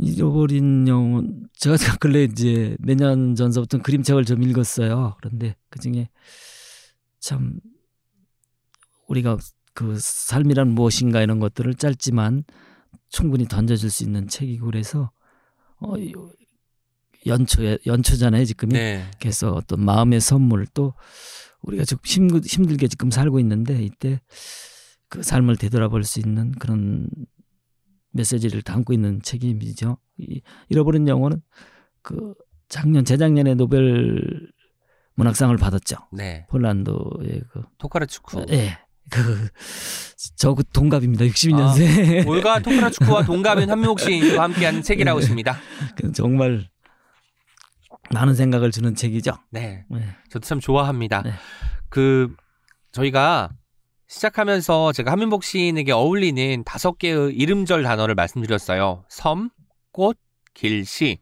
잃어버린 영혼. 제가 근래 이제 몇 년 전서부터 그림책을 좀 읽었어요. 그런데 그 중에 참 우리가 그 삶이란 무엇인가 이런 것들을 짧지만 충분히 던져줄 수 있는 책이고 그래서 어, 연초에 연초잖아요 지금이. 네. 그래서 어떤 마음의 선물 또 우리가 지금 힘, 힘들게 지금 살고 있는데 이때 그 삶을 되돌아볼 수 있는 그런 메시지를 담고 있는 책임이죠. 이, 잃어버린 영혼은 그 작년 재작년에 노벨 문학상을 받았죠. 네. 폴란드의 그 토카르추크. 네. 그 저 그 동갑입니다. 육십이 년생. 아, 올가 토카르추크와 동갑인 한민복 시인과 함께한 책이라고 했습니다. 네. 정말 많은 생각을 주는 책이죠. 네. 네. 저도 참 좋아합니다. 네. 그 저희가 시작하면서 제가 한민복 시인에게 어울리는 다섯 개의 이름절 단어를 말씀드렸어요. 섬, 꽃, 길, 시.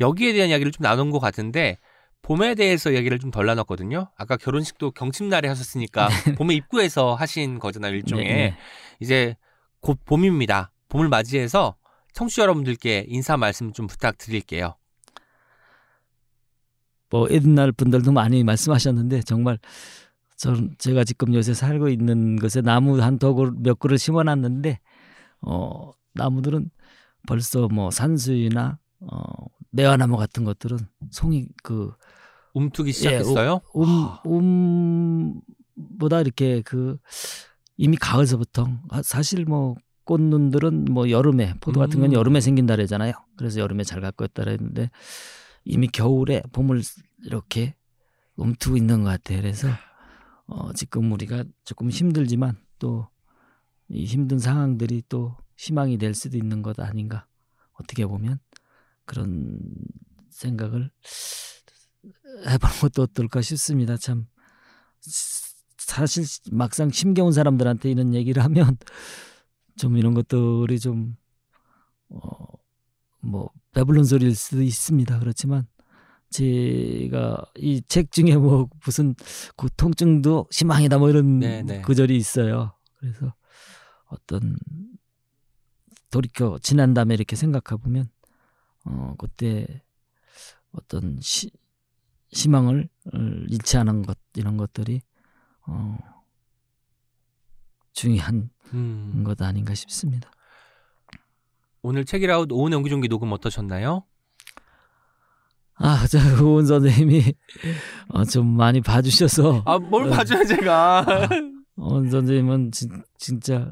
여기에 대한 이야기를 좀 나눈 것 같은데 봄에 대해서 이야기를 좀 덜 나눴거든요. 아까 결혼식도 경칩날에 하셨으니까 봄의 입구에서 하신 거잖아요. 일종의. 네네. 이제 곧 봄입니다. 봄을 맞이해서 청취자 여러분들께 인사 말씀 좀 부탁드릴게요. 뭐 옛날 분들도 많이 말씀하셨는데 정말 전 제가 지금 요새 살고 있는 곳에 나무 한 덕을 몇 그루 심어놨는데 어, 나무들은 벌써 뭐 산수유나 어, 매화나무 같은 것들은 송이 그 움트기 시작했어요. 예, 움, 움, 움보다 이렇게 그 이미 가을서부터 사실 뭐 꽃눈들은 뭐 여름에 포도 같은 건 음. 여름에 생긴다 그러잖아요. 그래서 여름에 잘 갖고 있다 그랬는데 이미 겨울에 봄을 이렇게 움트고 있는 것 같아요. 그래서 어, 지금 우리가 조금 힘들지만 또 이 힘든 상황들이 또 희망이 될 수도 있는 것 아닌가 어떻게 보면 그런 생각을 해보는 것도 어떨까 싶습니다. 참 사실 막상 힘겨운 사람들한테 이런 얘기를 하면 좀 이런 것들이 좀 어, 뭐 배불른 소리일 수도 있습니다. 그렇지만 제가 이 책 중에 뭐 무슨 그 통증도 희망이다 뭐 이런 네네. 구절이 있어요. 그래서 어떤 돌이켜 지난 다음에 이렇게 생각해 보면 어 그때 어떤 시, 희망을 잃지 않은 것 이런 것들이 어 중요한 음. 것 아닌가 싶습니다. 오늘 책일아웃 오은 옹기종기 녹음 어떠셨나요? 아, 저 오은 선생님이 어, 좀 많이 봐주셔서 아, 뭘 봐줘요 제가 아, 오은 선생님은 지, 진짜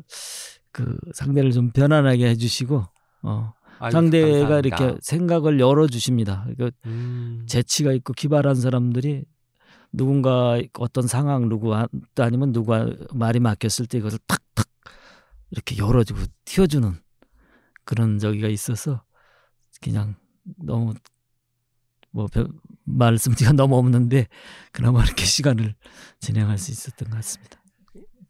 그 상대를 좀 편안하게 해주시고 어, 아유, 상대가 감사합니다. 이렇게 생각을 열어주십니다. 그러니까 음. 재치가 있고 기발한 사람들이 누군가 어떤 상황 누구 아니면 누가 말이 막혔을 때 이것을 탁탁 이렇게 열어주고 튀어주는 그런 저기가 있어서 그냥 너무 뭐 말씀드리기가 너무 없는데 그나마 이렇게 시간을 진행할 수 있었던 것 같습니다.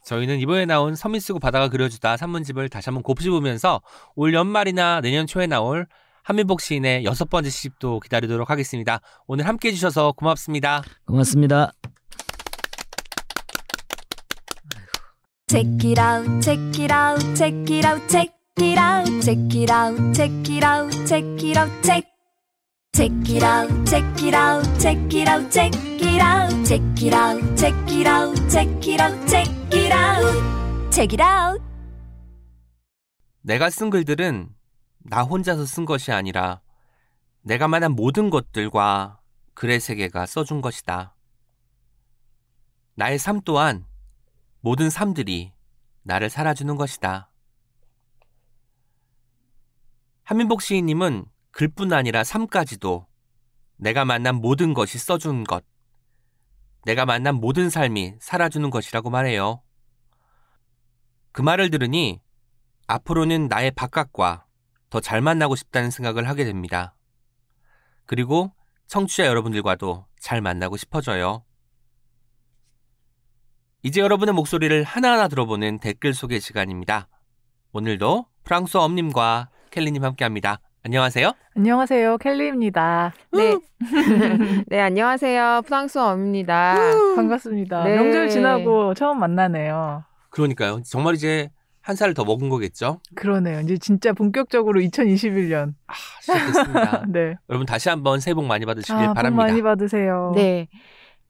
저희는 이번에 나온 섬이 쓰고 바다가 그려주다 산문집을 다시 한번 곱씹으면서 올 연말이나 내년 초에 나올 함민복 시인의 여섯 번째 시집도 기다리도록 하겠습니다. 오늘 함께해 주셔서 고맙습니다. 고맙습니다. Check it out, check it out, check it out, check it out, check it out, check it out, check it out, check. Check it out, check it out, check it out, check it out, check it out, check it out, check it out, check it out, check it out. 내가 쓴 글들은 나 혼자서 쓴 것이 아니라 내가 만난 모든 것들과 글의 세계가 써준 것이다. 나의 삶 또한 모든 삶들이 나를 살아주는 것이다. 함민복 시인님은 글뿐 아니라 삶까지도 내가 만난 모든 것이 써준 것, 내가 만난 모든 삶이 살아주는 것이라고 말해요. 그 말을 들으니 앞으로는 나의 바깥과 더 잘 만나고 싶다는 생각을 하게 됩니다. 그리고 청취자 여러분들과도 잘 만나고 싶어져요. 이제 여러분의 목소리를 하나하나 들어보는 댓글 소개 시간입니다. 오늘도 프랑스어 엄님과 켈리님 함께합니다. 안녕하세요. 안녕하세요. 켈리입니다. 네. 네, 안녕하세요. 프랑스어입니다. 반갑습니다. 네. 명절 지나고 처음 만나네요. 그러니까요. 정말 이제 한 살 더 먹은 거겠죠? 그러네요. 이제 진짜 본격적으로 이천이십일 년. 아, 시작됐습니다. 네. 여러분 다시 한번 새해 복 많이 받으시길 아, 바랍니다. 복 많이 받으세요. 네.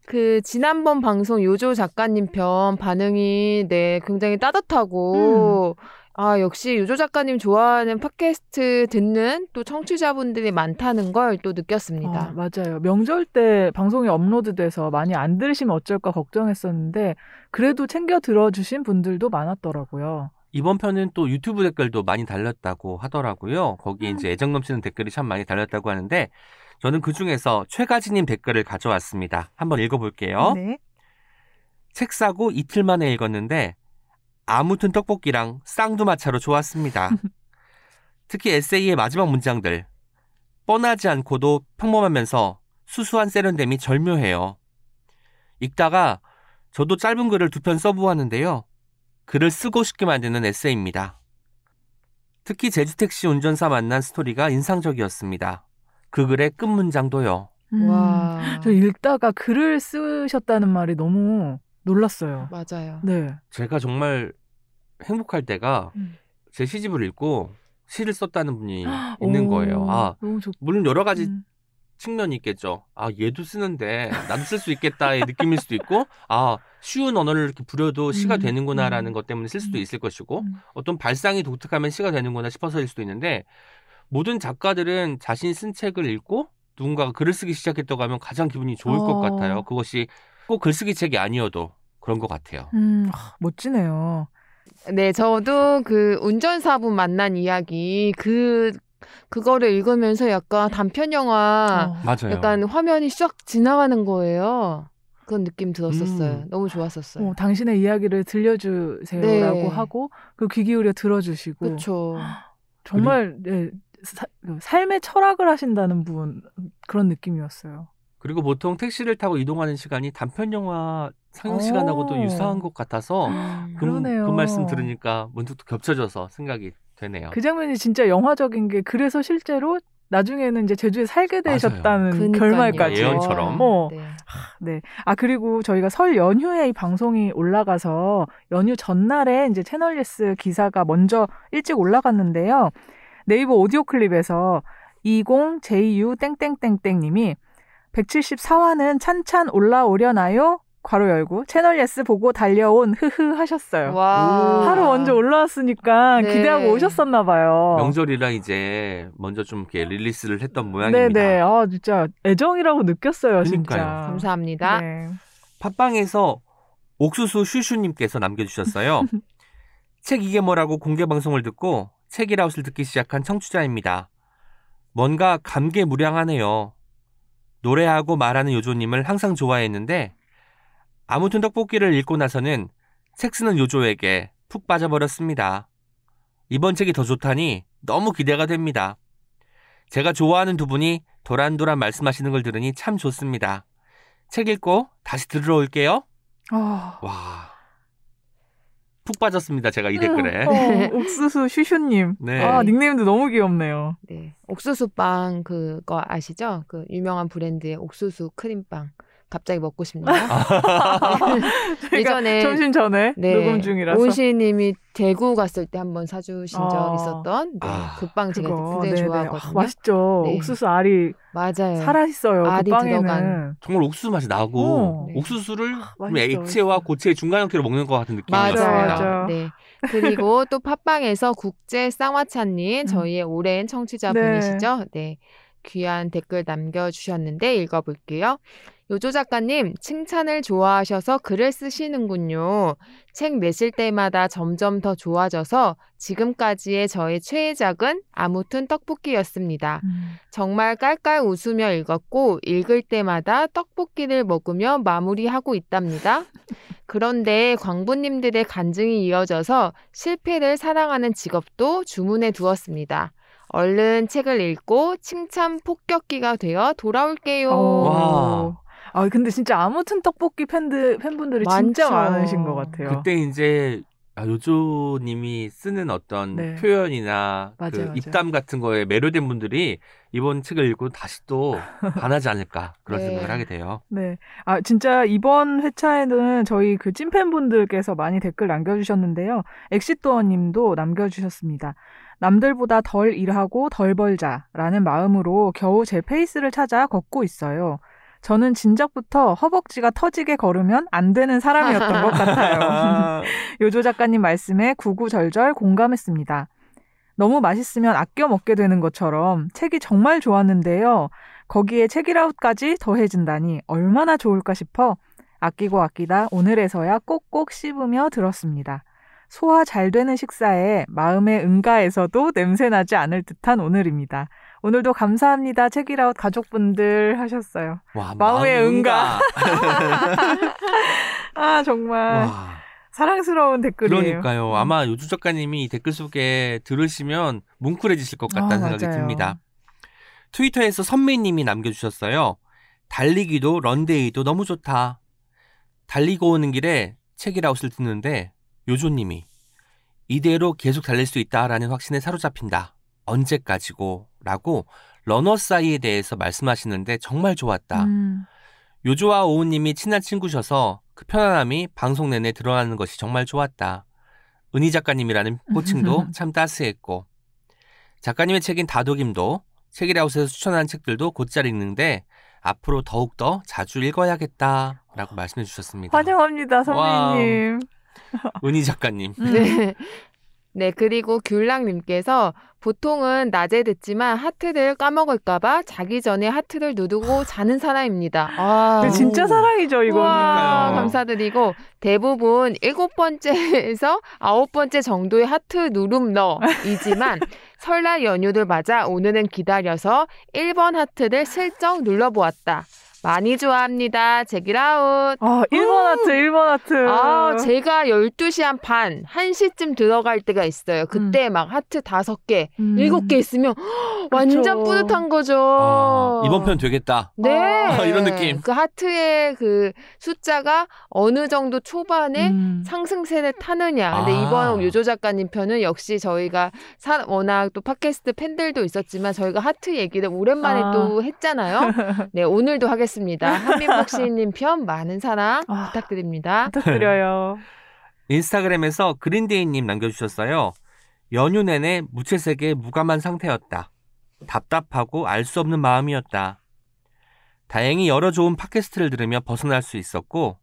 그 지난번 방송 요조 작가님 편 반응이 네 굉장히 따뜻하고 음. 아 역시 요조 작가님 좋아하는 팟캐스트 듣는 또 청취자분들이 많다는 걸 또 느꼈습니다. 아, 맞아요. 명절 때 방송이 업로드돼서 많이 안 들으시면 어쩔까 걱정했었는데 그래도 챙겨 들어주신 분들도 많았더라고요. 이번 편은 또 유튜브 댓글도 많이 달렸다고 하더라고요. 거기에 음. 이제 애정 넘치는 댓글이 참 많이 달렸다고 하는데 저는 그중에서 최가지님 댓글을 가져왔습니다. 한번 읽어볼게요. 네. 책 사고 이틀 만에 읽었는데 아무튼 떡볶이랑 쌍두마차로 좋았습니다. 특히 에세이의 마지막 문장들. 뻔하지 않고도 평범하면서 수수한 세련됨이 절묘해요. 읽다가 저도 짧은 글을 두 편 써보았는데요. 글을 쓰고 싶게 만드는 에세이입니다. 특히 제주택시 운전사 만난 스토리가 인상적이었습니다. 그 글의 끝 문장도요. 음, 와, 저 읽다가 글을 쓰셨다는 말이 너무 놀랐어요. 맞아요. 네, 제가 정말 행복할 때가 음. 제 시집을 읽고 시를 썼다는 분이 있는 오, 거예요. 아, 너무 좋... 물론 여러 가지 음. 측면이 있겠죠. 아, 얘도 쓰는데 나도 쓸 수 있겠다의 느낌일 수도 있고, 아, 쉬운 언어를 이렇게 부려도 시가 음. 되는구나라는 것 때문에 쓸 수도 있을 것이고, 음. 어떤 발상이 독특하면 시가 되는구나 싶어서일 수도 있는데. 모든 작가들은 자신이 쓴 책을 읽고 누군가가 글을 쓰기 시작했다고 하면 가장 기분이 좋을 어. 것 같아요. 그것이 꼭 글쓰기 책이 아니어도 그런 것 같아요. 음, 멋지네요. 네, 저도 그 운전사분 만난 이야기 그 그거를 읽으면서 약간 단편 영화, 어. 맞아요. 약간 화면이 쫙 지나가는 거예요. 그런 느낌 들었었어요. 음. 너무 좋았었어요. 어, 당신의 이야기를 들려주세요라고 네. 하고 그 귀 기울여 들어주시고. 그렇죠. 정말 네. 사, 삶의 철학을 하신다는 분 그런 느낌이었어요. 그리고 보통 택시를 타고 이동하는 시간이 단편 영화 상영 시간하고도 유사한 것 같아서 음, 그, 그 말씀 들으니까 문득 겹쳐져서 생각이 되네요. 그 장면이 진짜 영화적인 게 그래서 실제로 나중에는 이제 제주에 살게 되셨다는 그러니까요. 결말까지 예언처럼. 어. 네. 네. 아 그리고 저희가 설 연휴에 이 방송이 올라가서 연휴 전날에 이제 채널 예스 기사가 먼저 일찍 올라갔는데요. 네이버 오디오 클립에서 이십 제이유 땡땡땡땡님이 백칠십사 화는 찬찬 올라오려나요? 괄호 열고 채널 예스 보고 달려온 흐흐 하셨어요. 와. 하루 먼저 올라왔으니까 네. 기대하고 오셨었나 봐요. 명절이라 이제 먼저 좀 이렇게 릴리스를 했던 모양입니다. 네네. 아 진짜 애정이라고 느꼈어요. 그러니까요. 진짜. 감사합니다. 네. 팟빵에서 옥수수 슈슈님께서 남겨주셨어요. 책 이게 뭐라고 공개 방송을 듣고 책이라웃을 듣기 시작한 청취자입니다. 뭔가 감개무량하네요. 노래하고 말하는 요조님을 항상 좋아했는데 아무튼 떡볶이를 읽고 나서는 책 쓰는 요조에게 푹 빠져버렸습니다. 이번 책이 더 좋다니 너무 기대가 됩니다. 제가 좋아하는 두 분이 도란도란 말씀하시는 걸 들으니 참 좋습니다. 책 읽고 다시 들으러 올게요. 어... 와, 푹 빠졌습니다. 제가 이 댓글에. 어, 옥수수 슈슈님. 네. 아, 닉네임도 너무 귀엽네요. 네, 옥수수빵 그거 아시죠? 그 유명한 브랜드의 옥수수 크림빵. 갑자기 먹고 싶네요. 예전에 점심 전에 네, 녹음 중이라서 온시님이 대구 갔을 때 한번 사주신 아, 적 있었던 네, 아, 그 빵 제가 굉장히 좋아하거든요. 아, 맛있죠. 네. 옥수수 알이 맞아요. 살아 있어요. 알이 그 들어간 정말 옥수수 맛이 나고 오, 네. 옥수수를 아, 액체와 고체의 중간 형태로 먹는 것 같은 느낌이었습니다. 네. 그리고 또 팟빵에서 국제 쌍화차님 음. 저희의 오랜 청취자 네. 분이시죠. 네. 귀한 댓글 남겨주셨는데 읽어볼게요. 요조 작가님, 칭찬을 좋아하셔서 글을 쓰시는군요. 책 내실 때마다 점점 더 좋아져서 지금까지의 저의 최애작은 아무튼 떡볶이였습니다. 음. 정말 깔깔 웃으며 읽었고 읽을 때마다 떡볶이를 먹으며 마무리하고 있답니다. 그런데 광부님들의 간증이 이어져서 실패를 사랑하는 직업도 주문해 두었습니다. 얼른 책을 읽고 칭찬 폭격기가 되어 돌아올게요. 와. 아 근데 진짜 아무튼 떡볶이 팬들 팬분들이 많죠. 진짜 많으신 것 같아요. 그때 이제 아, 요조님이 쓰는 어떤 네. 표현이나 맞아요, 그 맞아요. 입담 같은 거에 매료된 분들이 이번 책을 읽고 다시 또 반하지 않을까 그런 네. 생각을 하게 돼요. 네, 아 진짜 이번 회차에는 저희 그 찐팬분들께서 많이 댓글 남겨주셨는데요. 엑시도어님도 남겨주셨습니다. 남들보다 덜 일하고 덜 벌자라는 마음으로 겨우 제 페이스를 찾아 걷고 있어요. 저는 진작부터 허벅지가 터지게 걸으면 안 되는 사람이었던 것 같아요. 요조 작가님 말씀에 구구절절 공감했습니다. 너무 맛있으면 아껴 먹게 되는 것처럼 책이 정말 좋았는데요. 거기에 책이라웃까지 더해진다니 얼마나 좋을까 싶어 아끼고 아끼다 오늘에서야 꼭꼭 씹으며 들었습니다. 소화 잘 되는 식사에 마음의 응가에서도 냄새나지 않을 듯한 오늘입니다. 오늘도 감사합니다. 책이라웃 가족분들 하셨어요. 와, 마음의 응가. 아 정말 와. 사랑스러운 댓글이에요. 그러니까요. 아마 요조 작가님이 이 댓글 속에 들으시면 뭉클해지실 것 같다는 아, 생각이 맞아요. 듭니다. 트위터에서 선미님이 남겨주셨어요. 달리기도 런데이도 너무 좋다. 달리고 오는 길에 책이라웃을 듣는데 요조님이 이대로 계속 달릴 수 있다라는 확신에 사로잡힌다. 언제까지고 라고 러너 사이에 대해서 말씀하시는데 정말 좋았다. 음. 요조와 오은님이 친한 친구셔서 그 편안함이 방송 내내 드러나는 것이 정말 좋았다. 은희 작가님이라는 호칭도 참 따스했고 작가님의 책인 다독임도 책이라웃에서 추천한 책들도 곧잘 읽는데 앞으로 더욱더 자주 읽어야겠다 라고 말씀해 주셨습니다. 환영합니다. 선배님. 은희 작가님. 네. 네, 그리고 귤랑님께서 보통은 낮에 듣지만 하트를 까먹을까봐 자기 전에 하트를 누르고 자는 사람입니다. 아, 진짜 사랑이죠, 이거. 와, 감사드리고 대부분 일곱 번째에서 아홉 번째 정도의 하트 누름 너이지만 설날 연휴를 맞아 오늘은 기다려서 일 번 하트를 슬쩍 눌러보았다. 많이 좋아합니다. 책이라웃. 아, 일 번 하트, 일 번 하트. 아, 제가 열두 시 한 반, 한 시쯤 들어갈 때가 있어요. 그때 음. 막 하트 다섯 개, 음. 일곱 개 있으면 허, 완전 그렇죠. 뿌듯한 거죠. 아, 이번 편 되겠다. 네. 아, 이런 느낌. 그 하트의 그 숫자가 어느 정도 초반에 음. 상승세를 타느냐. 근데 아. 이번 요조 작가님 편은 역시 저희가 사, 워낙 또 팟캐스트 팬들도 있었지만 저희가 하트 얘기를 오랜만에 아. 또 했잖아요. 네, 오늘도 하겠습니다. 한민복 시인님 편 많은 사랑 아, 부탁드립니다. 부탁드려요. 인스타그램에서 그린데이님 남겨주셨어요. 연휴 내내 무채색에 무감한 상태였다. 답답하고 알 수 없는 마음이었다. 다행히 여러 좋은 팟캐스트를 들으며 벗어날 수 있었고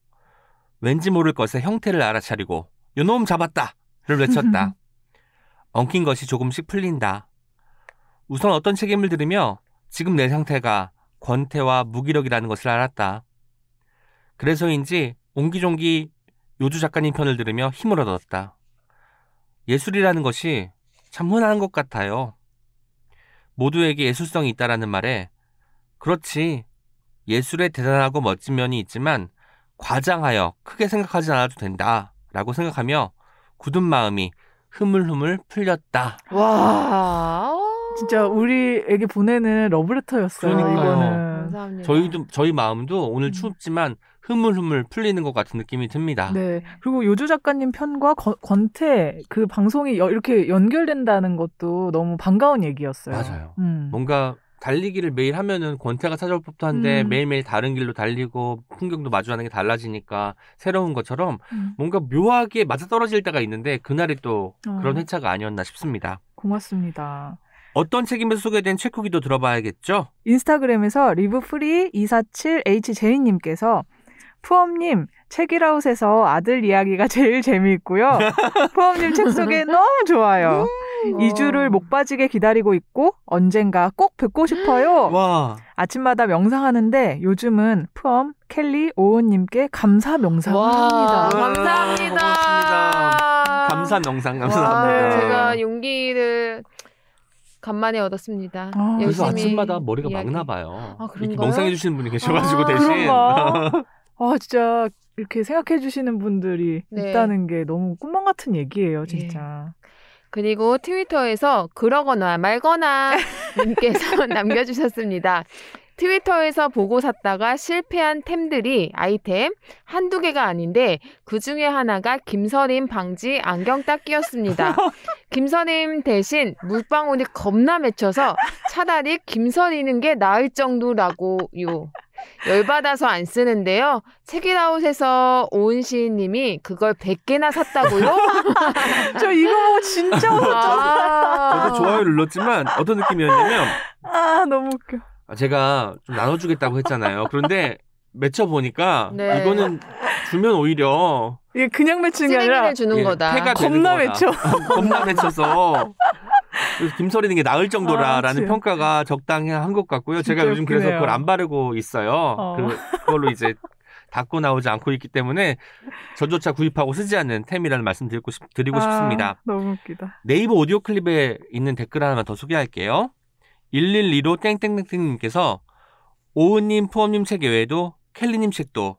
왠지 모를 것의 형태를 알아차리고 요놈 잡았다를 외쳤다. 엉킨 것이 조금씩 풀린다. 우선 어떤 책임을 들으며 지금 내 상태가 권태와 무기력이라는 것을 알았다. 그래서인지 옹기종기 요조 작가님 편을 들으며 힘을 얻었다. 예술이라는 것이 참 흔한 것 같아요. 모두에게 예술성이 있다라는 말에 그렇지 예술에 대단하고 멋진 면이 있지만 과장하여 크게 생각하지 않아도 된다 라고 생각하며 굳은 마음이 흐물흐물 풀렸다. 와 진짜 우리에게 보내는 러브레터였어요. 그러니까요. 감사합니다. 저희도, 저희 마음도 오늘 추웠지만 흐물흐물 풀리는 것 같은 느낌이 듭니다. 네. 그리고 요조 작가님 편과 거, 권태 그 방송이 여, 이렇게 연결된다는 것도 너무 반가운 얘기였어요. 맞아요. 음. 뭔가 달리기를 매일 하면은 권태가 찾아올 법도 한데 음. 매일매일 다른 길로 달리고 풍경도 마주하는 게 달라지니까 새로운 것처럼 음. 뭔가 묘하게 맞아떨어질 때가 있는데 그날이 또 어. 그런 회차가 아니었나 싶습니다. 고맙습니다. 어떤 책임에서 소개된 책 후기도 들어봐야겠죠? 인스타그램에서 리브프리 이사칠 에이치제이님께서 푸엄님, 책이라웃에서 아들 이야기가 제일 재미있고요. 푸엄님 책 소개 너무 좋아요. 음, 이 주를 목 빠지게 기다리고 있고 언젠가 꼭 뵙고 싶어요. 와. 아침마다 명상하는데 요즘은 푸엄, 켈리, 오은님께 감사 명상을 합니다. 감사합니다. 고맙습니다. 감사 명상 감사합니다. 와, 제가 용기를... 간만에 얻었습니다. 아, 그래서 아침마다 머리가 막나 봐요. 아, 이렇게 명상해 주시는 분이 계셔가지고 아, 대신. 아 진짜 이렇게 생각해 주시는 분들이 네. 있다는 게 너무 꿈만 같은 얘기예요. 진짜. 예. 그리고 트위터에서 그러거나 말거나 님께서 남겨주셨습니다. 트위터에서 보고 샀다가 실패한 템들이 아이템 한두 개가 아닌데 그중에 하나가 김서림 방지 안경 닦기였습니다. 김서림 대신 물방울이 겁나 맺혀서 차라리 김서리는 게 나을 정도라고요. 열받아서 안 쓰는데요. 책일아웃에서 오은 시인님이 그걸 백 개나 샀다고요? 저 이거 보고 진짜 웃었잖아요. 저도 좋아요 눌렀지만 어떤 느낌이었냐면 아 너무 웃겨. 제가 좀 나눠주겠다고 했잖아요. 그런데 맺혀보니까 네. 이거는 주면 오히려 이게 그냥 맺히는 게 아니라 쓰레기를 주는 예, 거다. 겁나 맺혀. 겁나 맺혀서 김서리는 게 나을 정도라라는 아, 평가가 적당한 것 같고요. 제가 요즘 웃기네요. 그래서 그걸 안 바르고 있어요. 어. 그걸로 이제 닦고 나오지 않고 있기 때문에 저조차 구입하고 쓰지 않는 템이라는 말씀 드리고, 싶, 드리고 아, 싶습니다. 너무 웃기다. 네이버 오디오 클립에 있는 댓글 하나만 더 소개할게요. 일일이로 땡땡땡땡님께서 오은님, 푸엄님 책 외에도 켈리님 책도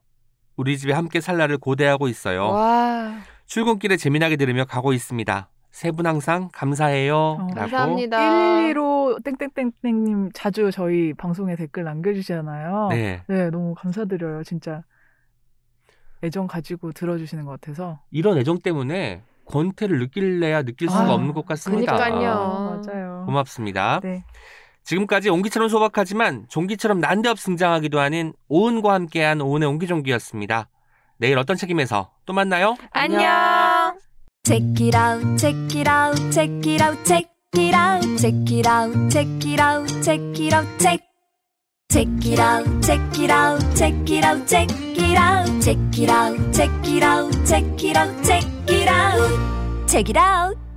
우리 집에 함께 살날을 고대하고 있어요. 와. 출근길에 재미나게 들으며 가고 있습니다. 세 분 항상 감사해요. 어, 감사합니다. 일일이로 땡땡땡땡님 자주 저희 방송에 댓글 남겨주시잖아요. 네. 네, 너무 감사드려요. 진짜 애정 가지고 들어주시는 것 같아서. 이런 애정 때문에 권태를 느낄래야 느낄 수가 아, 없는 것 같습니다. 그러니까요. 맞아요. 고맙습니다. 네. 지금까지 옹기처럼 소박하지만 종기처럼 난데없이 등장하기도 하는 오은과 함께한 오은의 옹기종기였습니다. 내일 어떤 책임에서 또 만나요. 안녕. Check it out, check it out, check it out, check it out, check it out, check it out, check it out, check. Check it out, check it out, check it out, check it out, check it out, check it out, check it out, check it out, check it out.